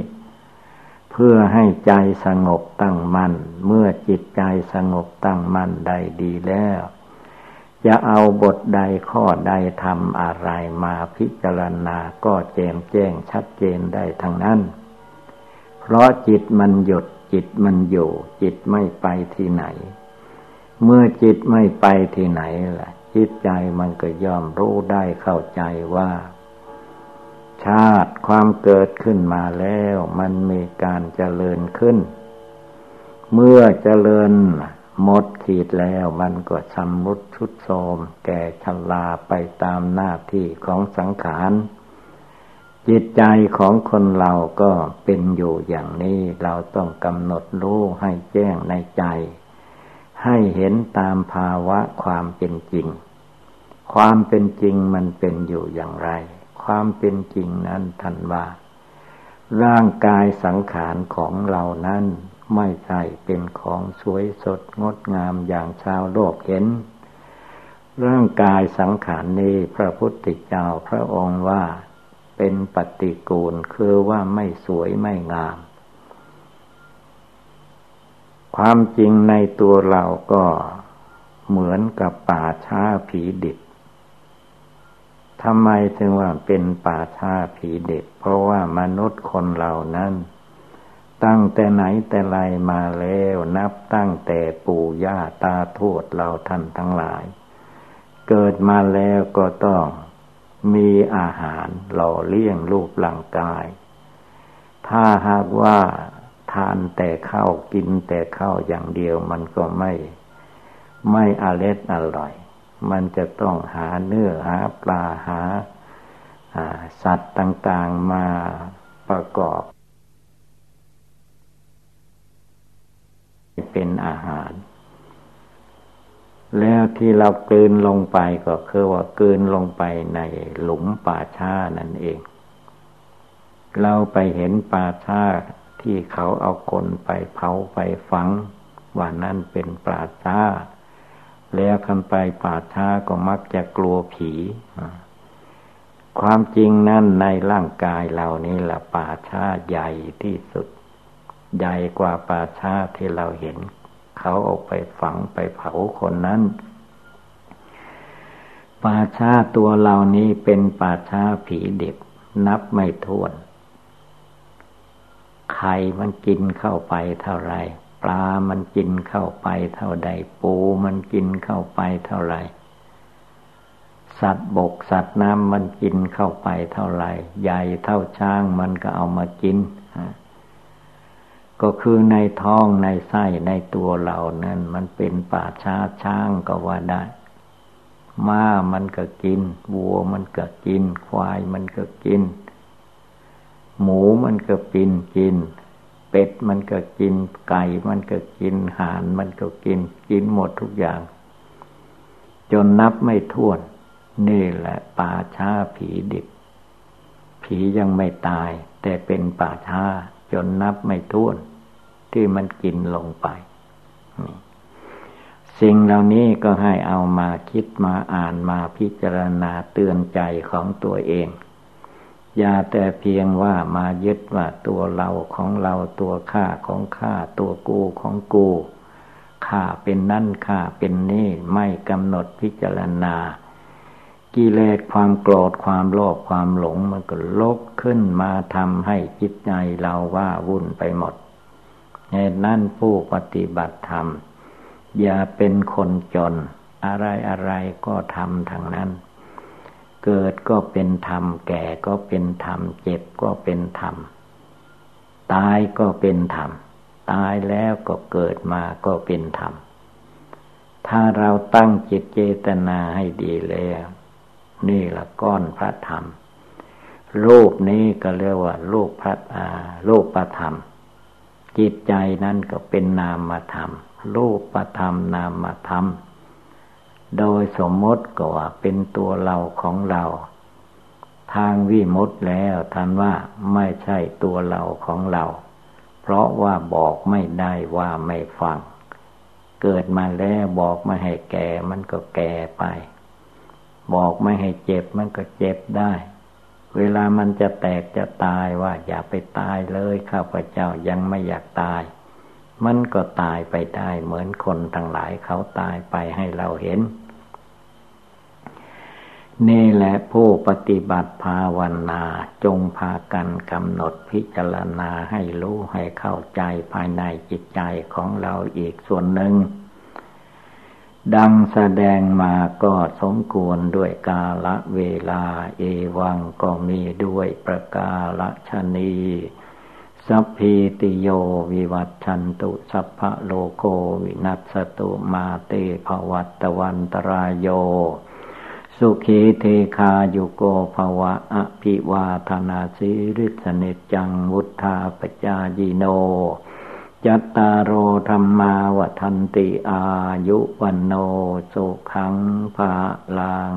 เพื่อให้ใจสงบตั้งมั่นเมื่อจิตใจสงบตั้งมั่นได้ดีแล้วจะเอาบทใดข้อใดทำอะไรมาพิจารณาก็แจ่มแจ้งชัดเจนได้ทั้งนั้นเพราะจิตมันหยุดจิตมันอยู่จิตไม่ไปที่ไหนเมื่อจิตไม่ไปที่ไหนล่ะจิตใจมันก็ย่อมรู้ได้เข้าใจว่าชาติความเกิดขึ้นมาแล้วมันมีการเจริญขึ้นเมื่อเจริญหมดขีดแล้วมันก็ชำรุดทรุดโทรมแก่ชราไปตามหน้าที่ของสังขารจิตใจของคนเราก็เป็นอยู่อย่างนี้เราต้องกำหนดรู้ให้แจ้งในใจให้เห็นตามภาวะความเป็นจริงความเป็นจริงมันเป็นอยู่อย่างไรความเป็นจริงนั้นท่านว่าร่างกายสังขารของเรานั้นไม่ใช่เป็นของสวยสดงดงามอย่างชาวโลกเห็น ร่างกายสังขารนี้พระพุทธเจ้าพระองค์ว่าเป็นปฏิกูลคือว่าไม่สวยไม่งามความจริงในตัวเราก็เหมือนกับป่าช้าผีดิบทำไมถึงว่าเป็นป่าช้าผีดิบเพราะว่ามนุษย์คนเหล่านั้นตั้งแต่ไหนแต่ไรมาแล้วนับตั้งแต่ปู่ย่าตาทวดเราท่านทั้งหลายเกิดมาแล้วก็ต้องมีอาหารหล่อเลี้ยงรูปร่างกายถ้าหากว่าทานแต่ข้าวกินแต่ข้าวอย่างเดียวมันก็ไม่อร่อยอร่อยมันจะต้องหาเนื้อหาปลาหาสัตว์ต่างๆมาประกอบเป็นอาหารแล้วที่เรากลืนลงไปก็คือว่ากลืนลงไปในหลุมป่าช้านั่นเองเราไปเห็นป่าช้าที่เขาเอาคนไปเผาไปฝังว่านั่นเป็นป่าช้าแล้วคันไปป่าช้าก็มักจะกลัวผีความจริงนั่นในร่างกายเรานี่แหละป่าช้าใหญ่ที่สุดใหญ่กว่าป่าช้าที่เราเห็นเขาเอาไปฝังไปเผาคนนั้นป่าช้าตัวเหล่านี้เป็นป่าช้าผีดิบนับไม่ถ้วนไข่มันกินเข้าไปเท่าไรปลามันกินเข้าไปเท่าใดปูมันกินเข้าไปเท่าไรสัตว์บกสัตว์น้ำมันกินเข้าไปเท่าไรใหญ่เท่าช้างมันก็เอามากินก็คือในท้องในไส้ในตัวเรานั่นมันเป็นป่าช้าช้างก็ว่าได้ม้ามันก็กินวัวมันก็กินควายมันก็กินหมูมันก็กินเป็ดมันก็กินไก่มันก็กินห่านมันก็กินหมดทุกอย่างจนนับไม่ถ้วนนี่แหละป่าช้าผีดิบผียังไม่ตายแต่เป็นป่าช้าจนนับไม่ถ้วนที่มันกินลงไปสิ่งเหล่านี้ก็ให้เอามาคิดมาอ่านมาพิจารณาเตือนใจของตัวเองอย่าแต่เพียงว่ามายึดว่าตัวเราของเราตัวข้าของข้าตัวกูของกูข้าเป็นนั่นข้าเป็นนี่ไม่กำหนดพิจารณากิเลสความโกรธความโลภความหลงมันก็ลกขึ้นมาทำให้จิตใจเราว่าวุ่นไปหมดเหตุนั้นผู้ปฏิบัติธรรมอย่าเป็นคนจนอะไรอะไรก็ทำทั้งนั้นเกิดก็เป็นธรรมแก่ก็เป็นธรรมเจ็บก็เป็นธรรมตายก็เป็นธรรมตายแล้วก็เกิดมาก็เป็นธรรมถ้าเราตั้งจิตเจตนาให้ดีแล้วนี่ละก้อนพระธรรมรูปนี้ก็เรียกว่ารูปพระรูปธรรมจิตใจนั้นก็เป็นนามธรรมรูปธรรมนามธรรมโดยสมมติก็ว่าเป็นตัวเราของเราทางวิมุตติแล้วท่านว่าไม่ใช่ตัวเราของเราเพราะว่าบอกไม่ได้ว่าไม่ฟังเกิดมาแล้วบอกไม่ให้แก่มันก็แก่ไปบอกไม่ให้เจ็บมันก็เจ็บได้เวลามันจะแตกจะตายว่าอย่าไปตายเลยข้าพเจ้ายังไม่อยากตายมันก็ตายไปได้เหมือนคนทั้งหลายเขาตายไปให้เราเห็นนี่แหละผู้ปฏิบัติภาวนาจงพากันกำหนดพิจารณาให้รู้ให้เข้าใจภายในจิตใจของเราอีกส่วนหนึ่งดังแสดงมาก็สมควรด้วยกาลเวลาเอวังก็มีด้วยประกาศนีสัพพิติโยวิวัชชันตุสัพพะโลโกวินัสสตุมาเตภวัตวันตรายโยสุขีเทคายุโกภวะอภิวาทนาสิริสเนจังวุทธาปจายิโนยัตตารโอธรรมาวทันติอายุวันโนสุขังภาลัง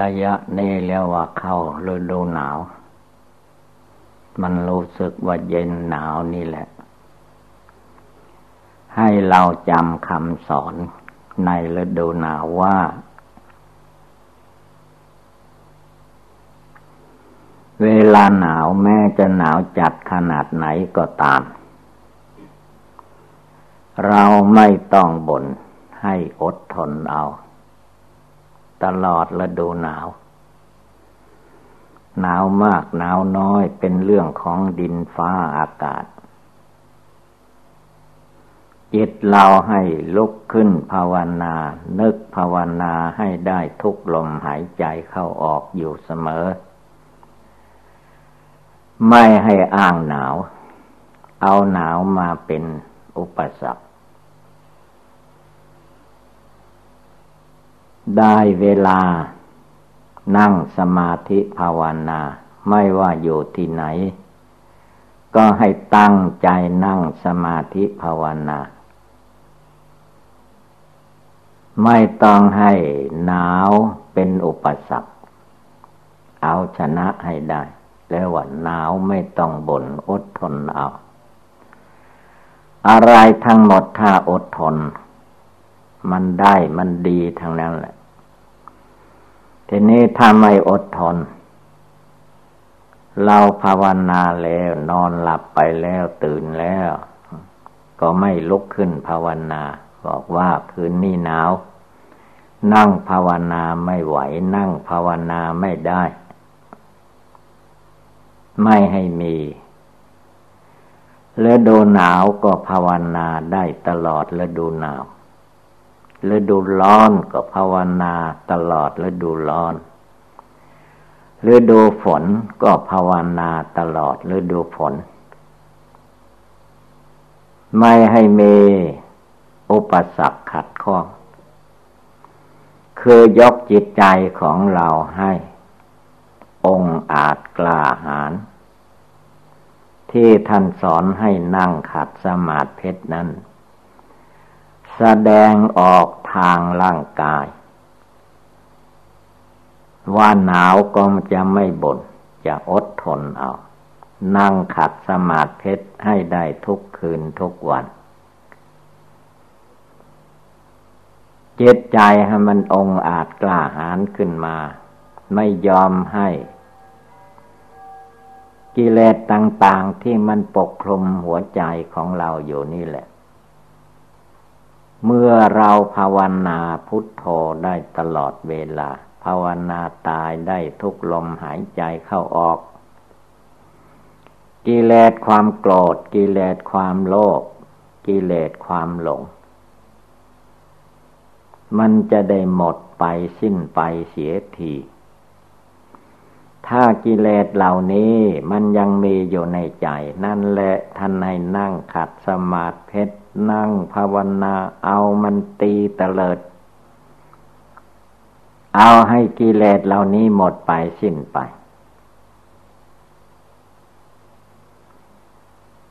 ระยะนี้แล้วว่าเข้าฤดูหนาวมันรู้สึกว่าเย็นหนาวนี่แหละ ให้เราจำคำสอนในฤดูหนาวว่าเวลาหนาวแม้จะหนาวจัดขนาดไหนก็ตามเราไม่ต้องบ่นให้อดทนเอาตลอดฤดูหนาวหนาวมากหนาวน้อยเป็นเรื่องของดินฟ้าอากาศจิตเราให้ลุกขึ้นภาวนานึกภาวนาให้ได้ทุกลมหายใจเข้าออกอยู่เสมอไม่ให้อ้างหนาวเอาหนาวมาเป็นอุปสรรคได้เวลานั่งสมาธิภาวนาไม่ว่าอยู่ที่ไหนก็ให้ตั้งใจนั่งสมาธิภาวนาไม่ต้องให้หนาวเป็นอุปสรรคเอาชนะให้ได้แล้วว่าหนาวไม่ต้องบ่นอดทนเอาอะไรทั้งหมดถ้าอดทนมันได้มันดีทั้งนั้นแหละทีนี้ถ้าไม่อดทนเราภาวนาแล้วนอนหลับไปแล้วตื่นแล้วก็ไม่ลุกขึ้นภาวนาบอกว่าคืนนี้หนาวนั่งภาวนาไม่ไหวนั่งภาวนาไม่ได้ไม่ให้มีฤดูหนาวก็ภาวนาได้ตลอดฤดูหนาวฤดูร้อนก็ภาวนาตลอดฤดูร้อนฤดูฝนก็ภาวนาตลอดฤดูฝนไม่ให้มีอุปสรรคขัดข้องคือยกจิตใจของเราให้องอาจกล้าหาญที่ท่านสอนให้นั่งขัดสมาธินั้นแสดงออกทางร่างกายว่าหนาวก็จะไม่บ่นจะอดทนเอานั่งขัดสมาธิให้ได้ทุกคืนทุกวันจิตใจให้มันองอาจกล้าหาญขึ้นมาไม่ยอมให้กิเลสต่างๆที่มันปกคลุมหัวใจของเราอยู่นี่แหละเมื่อเราภาวนาพุทโธได้ตลอดเวลาภาวนาตายได้ทุกลมหายใจเข้าออกกิเลสความโกรธกิเลสความโลภกิเลสความหลงมันจะได้หมดไปสิ้นไปเสียทีถ้ากิเลสเหล่านี้มันยังมีอยู่ในใจนั่นแหละท่านให้นั่งขัดสมาธินั่งภาวนาเอามันตีเตลิดเอาให้กิเลสเหล่านี้หมดไปสิ้นไป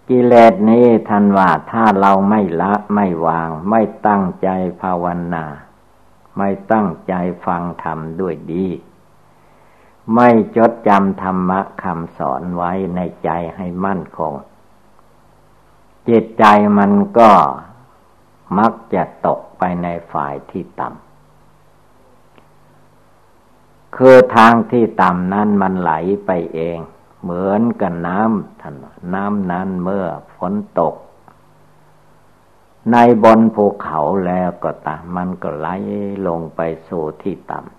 กิเลสนี้ท่านว่าถ้าเราไม่ละไม่วางไม่ตั้งใจภาวนาไม่ตั้งใจฟังธรรมด้วยดีไม่จดจำธรรมะคำสอนไว้ในใจให้มั่นคงจิตใจมันก็มักจะตกไปในฝ่ายที่ต่ำคือทางที่ต่ำนั้นมันไหลไปเองเหมือนกับน้ำนั้นเมื่อฝนตกในบนภูเขาแล้วก็ตามมันก็ไหลลงไปสู่ที่ต่ำ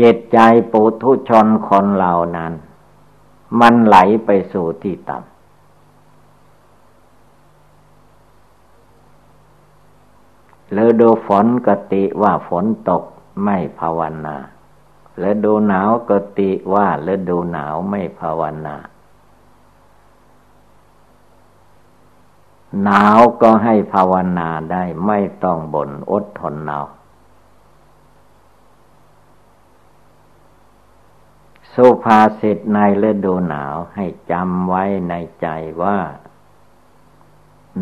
จิตใจปุถุชนคนเหล่านั้นมันไหลไปสู่ที่ต่ำฤดูฝนก็ติว่าฝนตกไม่ภาวนาฤดูหนาวก็ติว่าฤดูหนาวไม่ภาวนาหนาวก็ให้ภาวนาได้ไม่ต้องบ่นอดทนเอาสุภาษิตในฤดูหนาวให้จำไว้ในใจว่า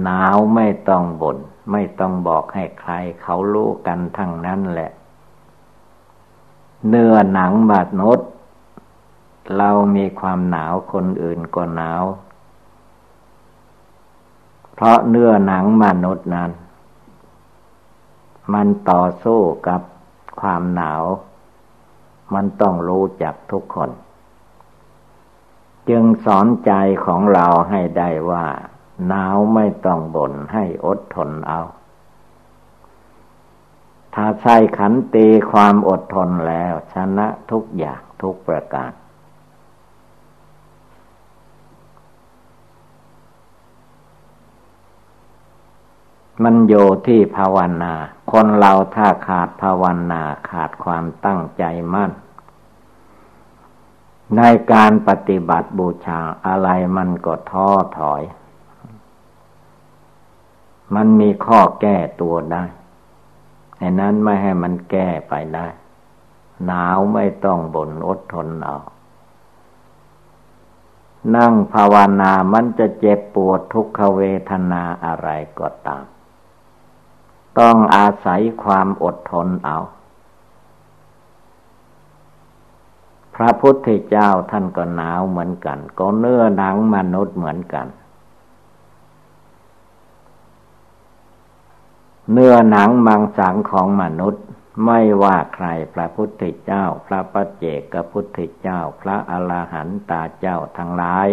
หนาวไม่ต้องบ่นไม่ต้องบอกให้ใครเขารู้กันทั้งนั้นแหละเนื้อหนังมนุษย์เรามีความหนาวคนอื่นก็หนาว เพราะเนื้อหนังมนุษย์นั้นมันต่อสู้กับความหนาวมันต้องรู้จักทุกคนจึงสอนใจของเราให้ได้ว่าหนาวไม่ต้องบ่นให้อดทนเอาถ้าใช้ขันติความอดทนแล้วชนะทุกอย่างทุกประการมันโยที่ภาวนาคนเราถ้าขาดภาวนาขาดความตั้งใจมั่นในการปฏิบัติบูชาอะไรมันก็ท้อถอยมันมีข้อแก้ตัวได้ไอ้นั้นไม่ให้มันแก้ไปได้หนาวไม่ต้องบ่นอดทนเอานั่งภาวนามันจะเจ็บปวดทุกขเวทนาอะไรก็ตามต้องอาศัยความอดทนเอาพระพุทธเจ้าท่านก็หนาวเหมือนกันก็เนื้อหนังมนุษย์เหมือนกันเนื้อหนังมังสังของมนุษย์ไม่ว่าใครพระพุทธเจ้าพระปัจเจกพุทธเจ้าพระอรหันตเจ้าทั้งหลาย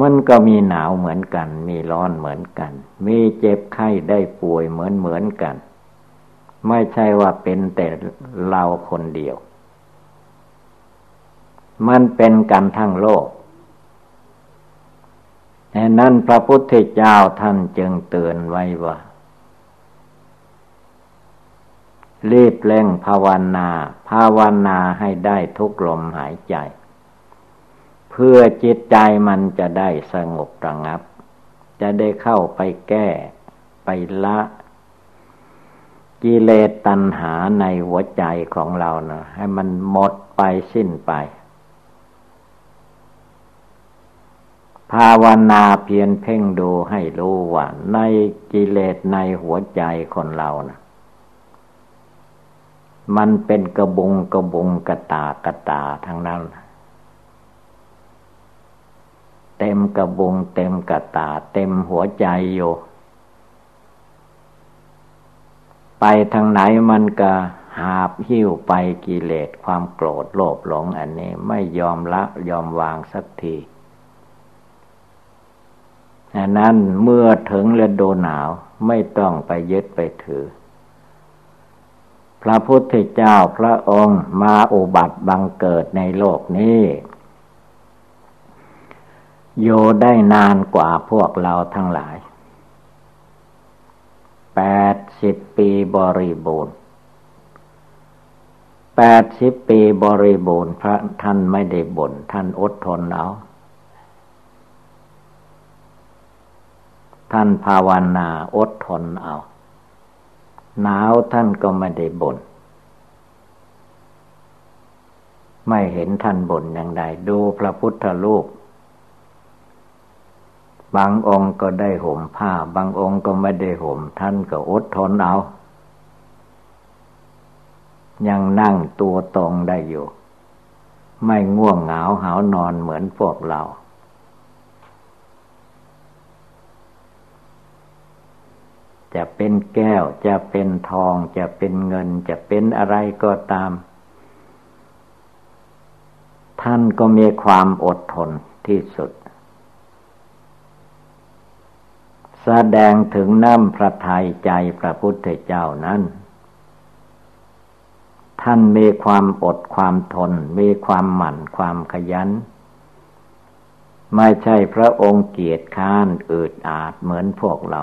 มันก็มีหนาวเหมือนกันมีร้อนเหมือนกันมีเจ็บไข้ได้ป่วยเหมือนกันไม่ใช่ว่าเป็นแต่เราคนเดียวมันเป็นกันทั้งโลกแห่งนั้นพระพุทธเจ้าท่านจึงเตือนไว้ว่ารีบเร่งภาวนาให้ได้ทุกลมหายใจเพื่อจิตใจมันจะได้สงบระงับจะได้เข้าไปแก้ไปละกิเลสตัณหาในหัวใจของเรานะให้มันหมดไปสิ้นไปภาวนาเพียรเพ่งดูให้รู้ว่าในกิเลสในหัวใจคนเรานะมันเป็นกระบุงกระตาทั้งนั้นเต็มกระบุงเต็มกระตาเต็มหัวใจอยู่ไปทางไหนมันก็หาบหิ้วไปกิเลสความโกรธโลภหลงอันนี้ไม่ยอมละยอมวางสักทีอันนั้นเมื่อถึงฤดูหนาวไม่ต้องไปยึดไปถือพระพุทธเจ้าพระองค์มาอุบัติบังเกิดในโลกนี้อยู่ได้นานกว่าพวกเราทั้งหลาย80 ปีบริบูรณ์80 ปีบริบูรณ์พระท่านไม่ได้บ่นท่านอดทนเอาท่านภาวนาอดทนเอาหนาวท่านก็ไม่ได้บ่นไม่เห็นท่านบ่นอย่างใดดูพระพุทธรูปบางองค์ก็ได้ห่มผ้าบางองค์ก็ไม่ได้ห่มท่านก็อดทนเอายังนั่งตัวตรงได้อยู่ไม่ง่วงเหงาหาวนอนเหมือนพวกเราจะเป็นแก้วจะเป็นทองจะเป็นเงินจะเป็นอะไรก็ตามท่านก็มีความอดทนที่สุดแสดงถึงน้ำพระทัยใจพระพุทธเจ้านั้นท่านมีความอดความทนมีความหมั่นความขยันไม่ใช่พระองค์เกียจคร้านอืดอาดเหมือนพวกเรา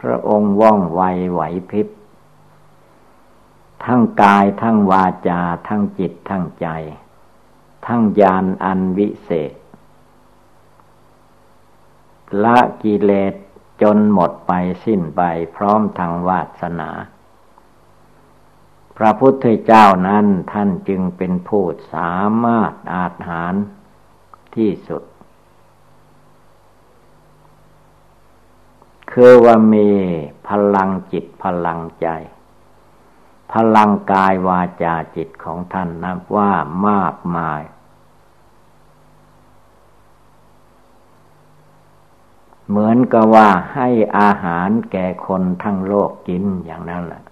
พระองค์ว่องไวไหวพริบทั้งกายทั้งวาจาทั้งจิตทั้งใจทั้งญาณอันวิเศษละกิเลสจนหมดไปสิ้นไปพร้อมทางวาสนาพระพุทธเจ้านั้นท่านจึงเป็นผู้สามารถอาจหาญที่สุดคือว่ามีพลังจิตพลังใจพลังกายวาจาจิตของท่านนับว่ามากมาย เหมือนกับว่าให้อาหารแก่คนทั้งโลกกินอย่างนั้นแหละ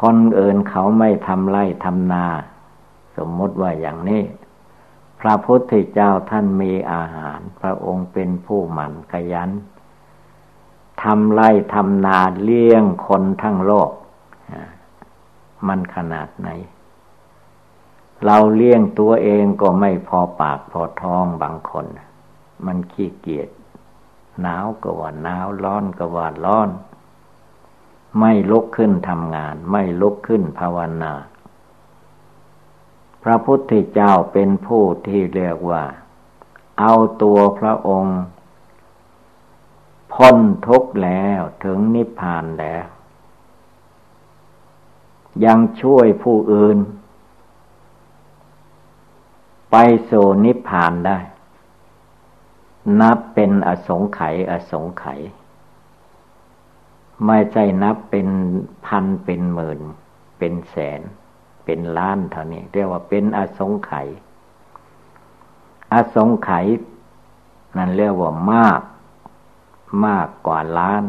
คนอื่นเขาไม่ทำไร่ทำนาสมมติว่าอย่างนี้พระพุทธเจ้าท่านมีอาหารพระองค์เป็นผู้หมั่นขยันทำไร่ทำนาเลี้ยงคนทั้งโลกมันขนาดไหนเราเลี้ยงตัวเองก็ไม่พอปากพอท้องบางคนมันขี้เกียจหนาวก็ว่าหนาวร้อนก็ว่าร้อนไม่ลุกขึ้นทำงานไม่ลุกขึ้นภาวนาพระพุทธเจ้าเป็นผู้ที่เรียกว่าเอาตัวพระองค์พ้นทุกข์แล้วถึงนิพพานแล้วยังช่วยผู้อื่นไปสู่นิพพานได้นับเป็นอสงไขยอสงไขยไม่ใช่นับเป็นพันเป็นหมื่นเป็นแสนเป็นล้านเท่านี้เรียกว่าเป็นอสงไขยอสงไขยนั่นเรียกว่ามากมากกว่าล้าน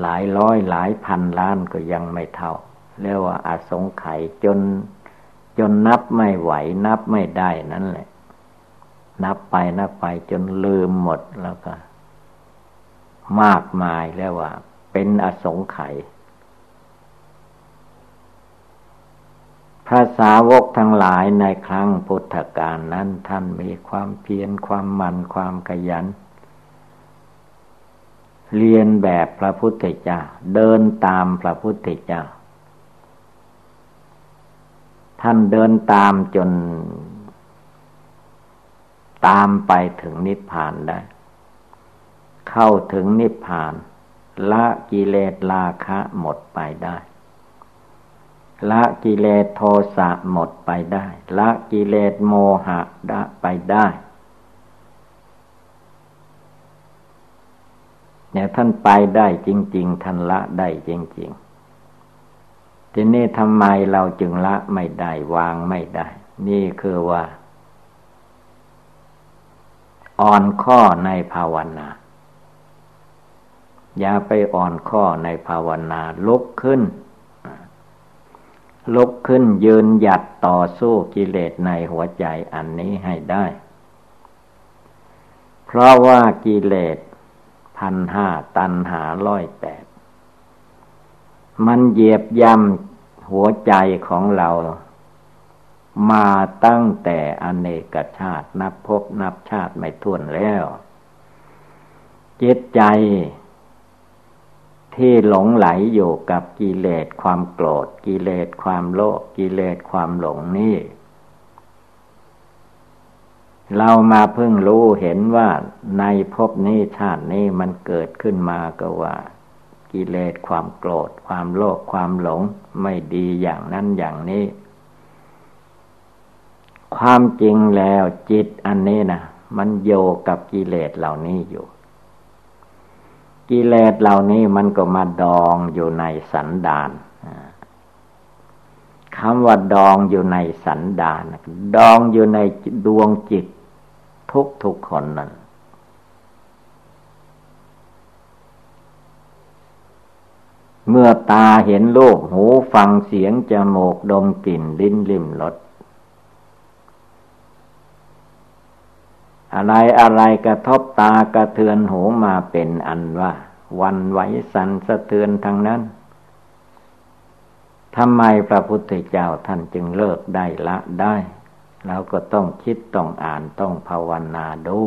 หลายร้อยหลายพันล้านก็ยังไม่เท่าเรียกว่าอสงไขยจนนับไม่ไหวนับไม่ได้นั่นแหละนับไปจนลืมหมดแล้วก็มากมายแล้วว่าเป็นอสงไขยพระสาวกทั้งหลายในครั้งพุทธกาลนั้นท่านมีความเพียรความมั่นความขยันเรียนแบบพระพุทธเจ้าเดินตามพระพุทธเจ้าท่านเดินตามจนตามไปถึงนิพพานได้เข้าถึงนิพพานละกิเลสราคะหมดไปได้ละกิเลสโทสะหมดไปได้ละกิเลสโมหะละไปได้เนี่ยท่านไปได้จริงๆท่านละได้จริงๆทีนี้ทำไมเราจึงละไม่ได้วางไม่ได้นี่คือว่าอ่อนข้อในภาวนาอย่าไปอ่อนข้อในภาวนาลุกขึ้นยืนหยัดต่อสู้กิเลสในหัวใจอันนี้ให้ได้เพราะว่ากิเลส1,500ตัณหา108มันเหยียบย่ำหัวใจของเรามาตั้งแต่อเนกชาตินับพบนับชาติไม่ถ้วนแล้วจิตใจที่หลงไหลอยู่กับกิเลสความโกรธกิเลสความโลภกิเลสความหลงนี่เรามาเพิ่งรู้เห็นว่าในภพนี้ชาตินี้มันเกิดขึ้นมาก็ว่ากิเลสความโกรธความโลภความหลงไม่ดีอย่างนั้นอย่างนี้ความจริงแล้วจิตอันนี้นะมันโยกับกิเลสเหล่านี้อยู่กิเลสเหล่านี้มันก็มาดองอยู่ในสันดานคำว่าดองอยู่ในสันดานดองอยู่ในดวงจิตทุกคนนั่นเมื่อตาเห็นโลกหูฟังเสียงจมูกดมกลิ่นลิ้นลิ้มรสอะไรกระทบตากระเทือนหูมาเป็นอันว่าวันไหวสั่นสะเทือนทางนั้นทำไมพระพุทธเจ้าท่านจึงเลิกได้ละได้เราก็ต้องคิดต้องอ่านต้องภาวนาดู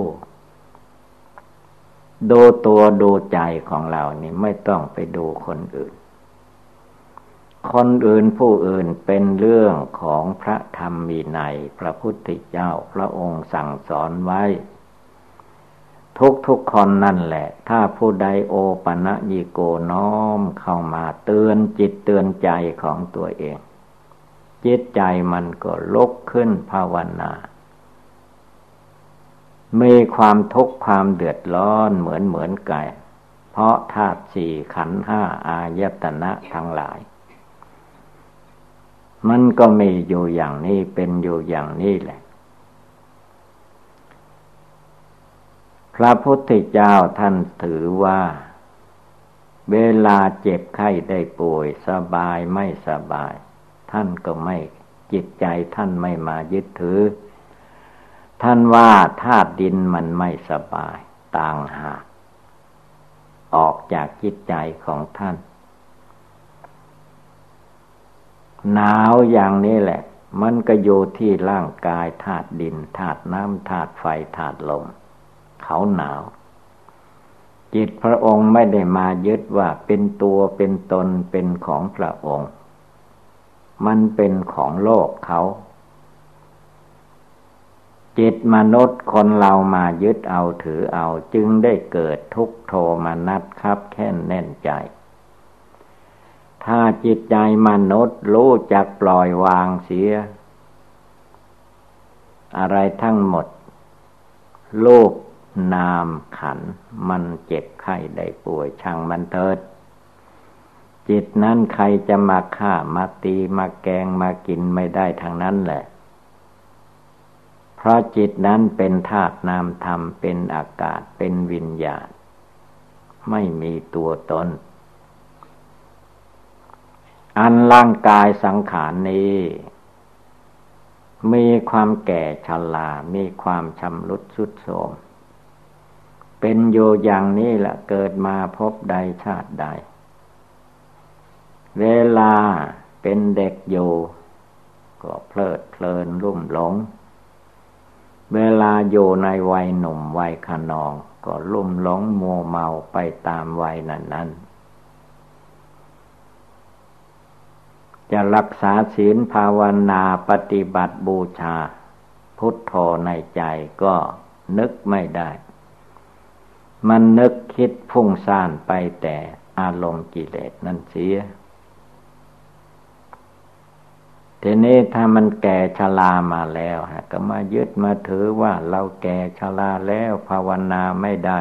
ตัวดูใจของเรานี่ไม่ต้องไปดูคนอื่นคนอื่นผู้อื่นเป็นเรื่องของพระธรรมวินัยพระพุทธเจ้าพระองค์สั่งสอนไว้ทุกคนนั่นแหละถ้าผู้ใดโอปนะยิโกน้อมเข้ามาเตือนจิตเตือนใจของตัวเองจิตใจมันก็ลุกขึ้นภาวนามีความทุกข์ความเดือดร้อนเหมือนกันเพราะธาตุสี่ขันธ์ห้าอายตนะทั้งหลายมันก็มีอยู่อย่างนี้เป็นอยู่อย่างนี้แหละ พระพุทธเจ้าท่านถือว่าเวลาเจ็บไข้ได้ป่วยสบายไม่สบายท่านก็ไม่จิตใจท่านไม่มายึดถือท่านว่าธาตุดินมันไม่สบายต่างหากออกจากจิตใจของท่านหนาวอย่างนี้แหละมันก็อยู่ที่ร่างกายธาตุดินธาตุน้ำธาตุไฟธาตุลมเขาหนาวจิตพระองค์ไม่ได้มายึดว่าเป็นตัวเป็นตนเป็นของพระองค์มันเป็นของโลกเขาจิตมนุษย์คนเรามายึดเอาถือเอาจึงได้เกิดทุกข์โทมนัสคับแค้นแน่นใจถ้าจิตใจมนุษย์รู้จักปล่อยวางเสียอะไรทั้งหมดโลกนามขันธ์มันเจ็บไข้ได้ป่วยช่างมันเถิดจิตนั้นใครจะมาฆ่ามาตีมาแกงมากินไม่ได้ทางนั้นแหละเพราะจิตนั้นเป็นธาตุนามธรรมเป็นอากาศเป็นวิญญาณไม่มีตัวตนอันร่างกายสังขารนี้มีความแก่ชรามีความชำรุดทรุดโทรมเป็นโยอย่างนี้ละเกิดมาพบใดชาติใดเวลาเป็นเด็กโยก็เพลิดเพลินลุ่มหลงเวลาอยู่ในวัยหนุ่มวัยขนองก็ลุ่มหลงมัวเมาไปตามวัยนั้นๆจะรักษาศีลภาวนาปฏิบัติบูชาพุทโธในใจก็นึกไม่ได้มันนึกคิดฟุ้งซ่านไปแต่อารมณ์กิเลสนั่นเสียทีนี้ถ้ามันแก่ชรามาแล้วก็มายึดมาถือว่าเราแก่ชราแล้วภาวนาไม่ได้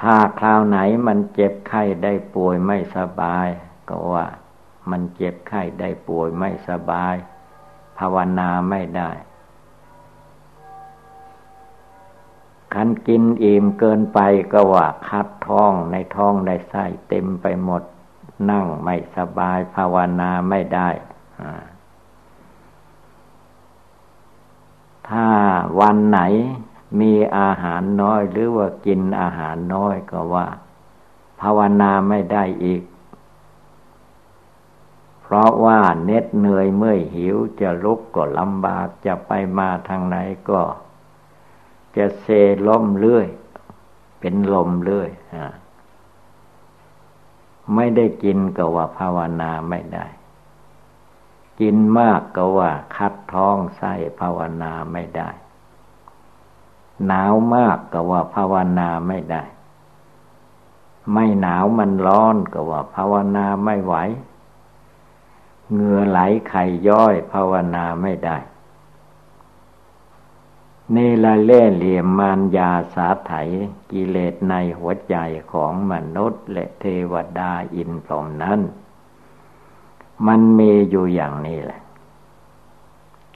ถ้าคราวไหนมันเจ็บไข้ได้ป่วยไม่สบายก็ว่ามันเจ็บไข้ได้ป่วยไม่สบายภาวนาไม่ได้คันกินอิ่มเกินไปก็ว่าคัดท้องในท้องในไส้เต็มไปหมดนั่งไม่สบายภาวนาไม่ได้ถ้าวันไหนมีอาหารน้อยหรือว่ากินอาหารน้อยก็ว่าภาวนาไม่ได้อีกเพราะว่าเหน็ดเหนื่อยเมื่อยหิวจะลุกก็ลำบากจะไปมาทางไหนก็จะเซล้มเรื่อยเป็นลมเรื่อยไม่ได้กินก็ว่าภาวนาไม่ได้กินมากก็ว่าคัดท้องไส้ภาวนาไม่ได้หนาวมากก็ว่าภาวนาไม่ได้ไม่หนาวมันร้อนก็ว่าภาวนาไม่ไหวเหงื่อไหลไข่ย้อยภาวนาไม่ได้เนรเล่เหลี่ยมมารยาสาไถกิเลสในหัวใจของมนุษย์และเทวดาอินพรหมนั้นมันมีอยู่อย่างนี้แหละ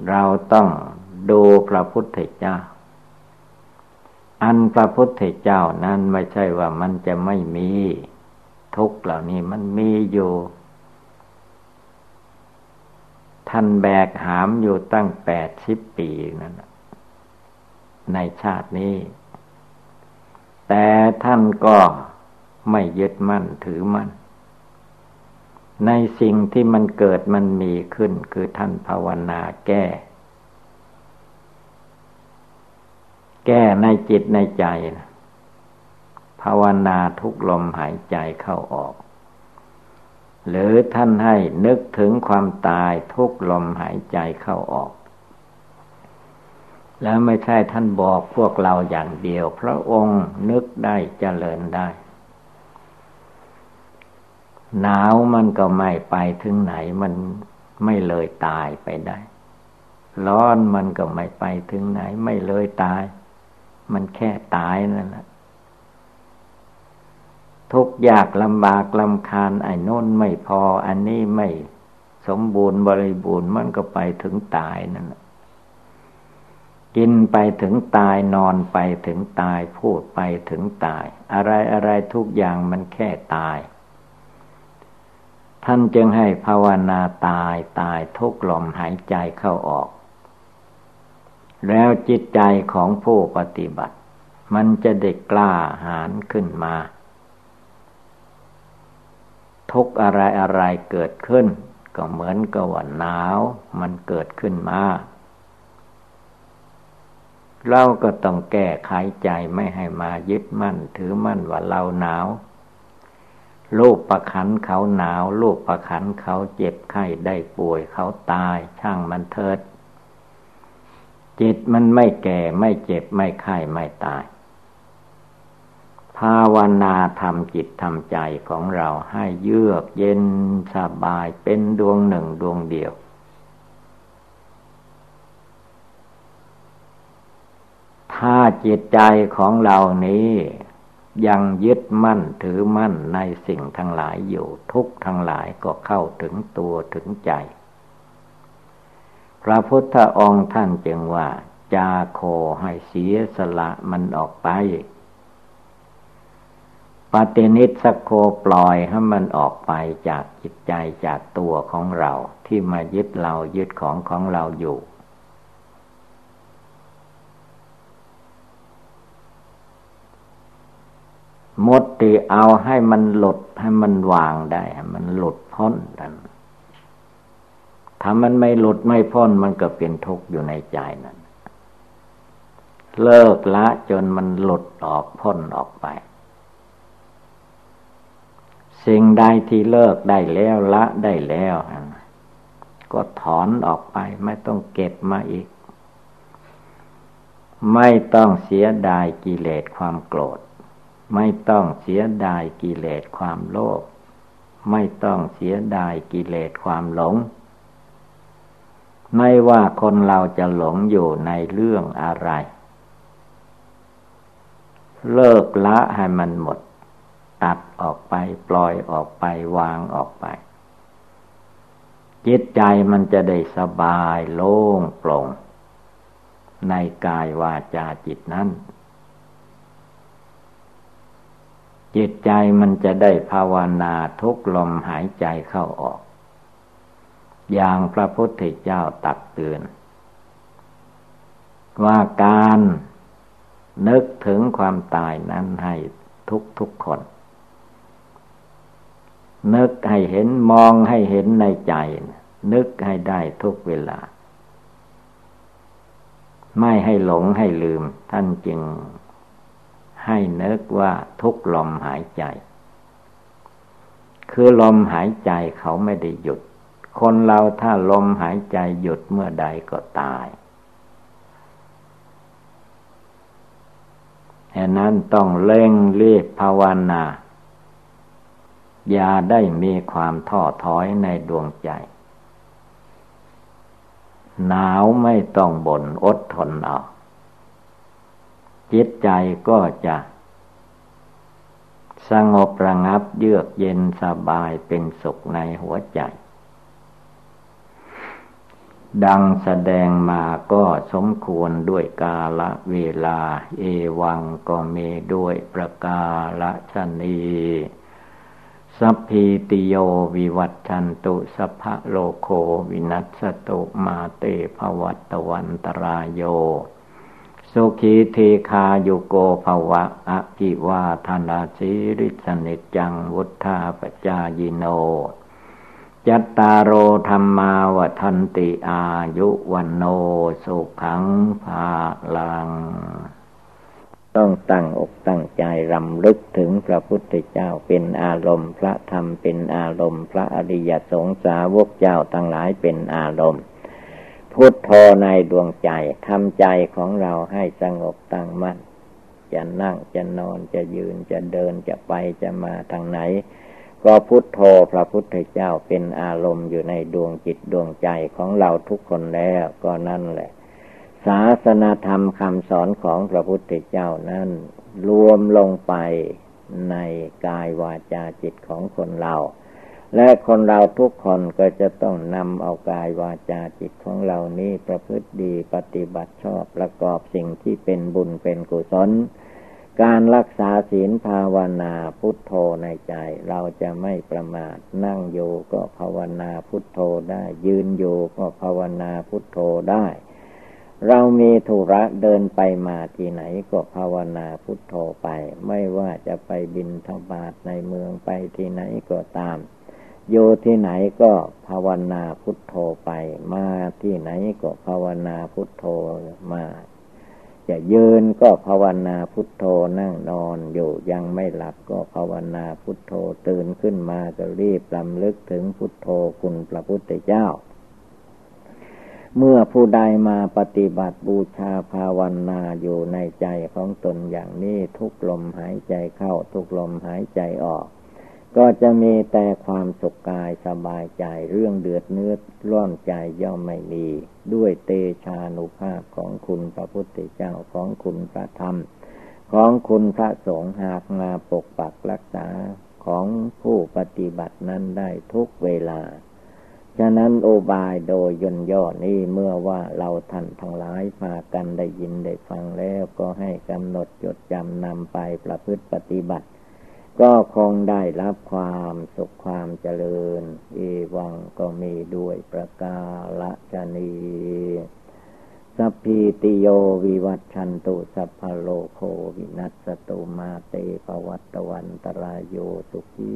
เราต้องดูพระพุทธเจ้าอันพระพุทธเจ้านั้นไม่ใช่ว่ามันจะไม่มีทุกข์เหล่านี้มันมีอยู่ท่านแบกหามอยู่ตั้ง80ปีนั่นในชาตินี้แต่ท่านก็ไม่ยึดมั่นถือมั่นในสิ่งที่มันเกิดมันมีขึ้นคือท่านภาวนาแก้ในจิตในใจภาวนาทุกลมหายใจเข้าออกหรือท่านให้นึกถึงความตายทุกลมหายใจเข้าออกแล้วไม่ใช่ท่านบอกพวกเราอย่างเดียวพระองค์นึกได้เจริญได้หนาวมันก็ไม่ไปถึงไหนมันไม่เลยตายไปได้ร้อนมันก็ไม่ไปถึงไหนไม่เลยตายมันแค่ตายนั่นแหละทุกข์ยากลำบากลำคาญไอ้โน่นไม่พออันนี้ไม่สมบูรณ์บริบูรณ์มันก็ไปถึงตายนั่นแหละ กินไปถึงตายนอนไปถึงตายพูดไปถึงตายอะไรอะไรทุกอย่างมันแค่ตายท่านจึงให้ภาวนาตายตายทุกลมหายใจเข้าออกแล้วจิตใจของผู้ปฏิบัติมันจะได้กล้าหาญขึ้นมาทุกอะไรอะไรเกิดขึ้นก็เหมือนกับว่าหนาวมันเกิดขึ้นมาเราก็ต้องแก้ไขใจไม่ให้มายึดมั่นถือมั่นว่าเราหนาวรูปขันธ์เขาหนาวรูปขันธ์เขาเจ็บไข้ได้ป่วยเขาตายช่างมันเถิดจิตมันไม่แก่ไม่เจ็บไม่ไข้ไม่ตายภาวนาทำจิตทำใจของเราให้เยือกเย็นสบายเป็นดวงหนึ่งดวงเดียวถ้าจิตใจของเรานี้ยังยึดมั่นถือมั่นในสิ่งทั้งหลายอยู่ทุกทั้งหลายก็เข้าถึงตัวถึงใจพระพุทธองค์ท่านจึงว่าจาโคให้เสียสละมันออกไปปฏินิสสโคปล่อยให้มันออกไปจากจิตใจจากตัวของเราที่มายึดเรายึดของเราอยู่หมดที่เอาให้มันหลุดให้มันวางได้ให้มันหลุดพ้นกันถ้ามันไม่หลุดไม่พ้นมันก็เป็นทุกข์อยู่ในใจนั้นเลิกละจนมันหลุดออกพ้นออกไปสิ่งใดที่เลิกได้แล้วละได้แล้วก็ถอนออกไปไม่ต้องเก็บมาอีกไม่ต้องเสียดายกิเลสความโกรธไม่ต้องเสียดายกิเลสความโลภไม่ต้องเสียดายกิเลสความหลงไม่ว่าคนเราจะหลงอยู่ในเรื่องอะไรเลิกละให้มันหมดตัดออกไปปล่อยออกไปวางออกไปจิตใจมันจะได้สบายโล่งโปร่งในกายวาจาจิตนั้นจิตใจมันจะได้ภาวนาทุกลมหายใจเข้าออกอย่างพระพุทธเจ้าตักเตือนว่าการนึกถึงความตายนั้นให้ทุกคนนึกให้เห็นมองให้เห็นในใจนึกให้ได้ทุกเวลาไม่ให้หลงให้ลืมท่านจึงให้นึกว่าทุกลมหายใจคือลมหายใจเขาไม่ได้หยุดคนเราถ้าลมหายใจหยุดเมื่อใดก็ตายฉะนั้นต้องเร่งรีบภาวนาอย่าได้มีความท้อถอยในดวงใจหนาวไม่ต้องบ่นอดทนเอาจิตใจก็จะสงบระงับเยือกเย็นสบายเป็นสุขในหัวใจดังแสดงมาก็สมควรด้วยกาลเวลาเอวังก็มีด้วยประกาศนีสัพพิติโยวิวัตชันตุสัพพะโลกโควินัสสตุมาเตภวัตวันตรายโยสุขีเทคาโยโกภวะอภิวาทนาสิริสนิจังวุธาปจายโนจัตตาโรธรรมาวทันติอายุวันโนสุขังภาลังต้องตั้งอกตั้งใจรำลึกถึงพระพุทธเจ้าเป็นอารมณ์พระธรรมเป็นอารมณ์พระอริยสงฆ์สาวกเจ้าทั้งหลายเป็นอารมณ์พุทโธในดวงใจทำใจของเราให้สงบตั้งมั่นจะนั่งจะนอนจะยืนจะเดินจะไปจะมาทางไหนก็พุทโธพระพุทธเจ้าเป็นอารมณ์อยู่ในดวงจิตดวงใจของเราทุกคนแล้วก็นั่นแหละศาสนธรรมคำสอนของพระพุทธเจ้านั้นรวมลงไปในกายวาจาจิตของคนเรา และคนเราทุกคนก็จะต้องนำเอากายวาจาจิตของเรานี้ประพฤติดีปฏิบัติชอบประกอบสิ่งที่เป็นบุญเป็นกุศลการรักษาศีลภาวนาพุทโธในใจเราจะไม่ประมาทนั่งอยู่ก็ภาวนาพุทโธได้ยืนอยู่ก็ภาวนาพุทโธได้เรามีธุระเดินไปมาที่ไหนก็ภาวนาพุทโธไปไม่ว่าจะไปบิณฑบาตในเมืองไปที่ไหนก็ตามอยู่ที่ไหนก็ภาวนาพุทโธไปมาที่ไหนก็ภาวนาพุทโธมาจะยืนก็ภาวนาพุทโธนั่งนอนอยู่ยังไม่หลับก็ภาวนาพุทโธตื่นขึ้นมาก็รีบรำลึกถึงพุทโธคุณพระพุทธเจ้าเมื่อผู้ใดมาปฏิบัติบูชาภาวนาอยู่ในใจของตนอย่างนี้ทุกลมหายใจเข้าทุกลมหายใจออกก็จะมีแต่ความสุขกายสบายใจเรื่องเดือดเนื้อร้อนใจย่อมไม่มีด้วยเตชานุภาพของคุณพระพุทธเจ้าของคุณพระธรรมของคุณพระสงฆ์หากมาปกปักรักษาของผู้ปฏิบัตินั้นได้ทุกเวลาฉะนั้นโอบายโดยย่นย่อนี้เมื่อว่าเราท่านทั้งหลายมากันได้ยินได้ฟังแล้วก็ให้กำหนดจดจำนำไปประพฤติปฏิบัติก็คงได้รับความสุขความเจริญเอวังก็มีด้วยประกาศนีสัพพิติโยวิวัชชันตุสัพพโลกโควินัสสตุมาเตภวัตวันตรายโยสุขี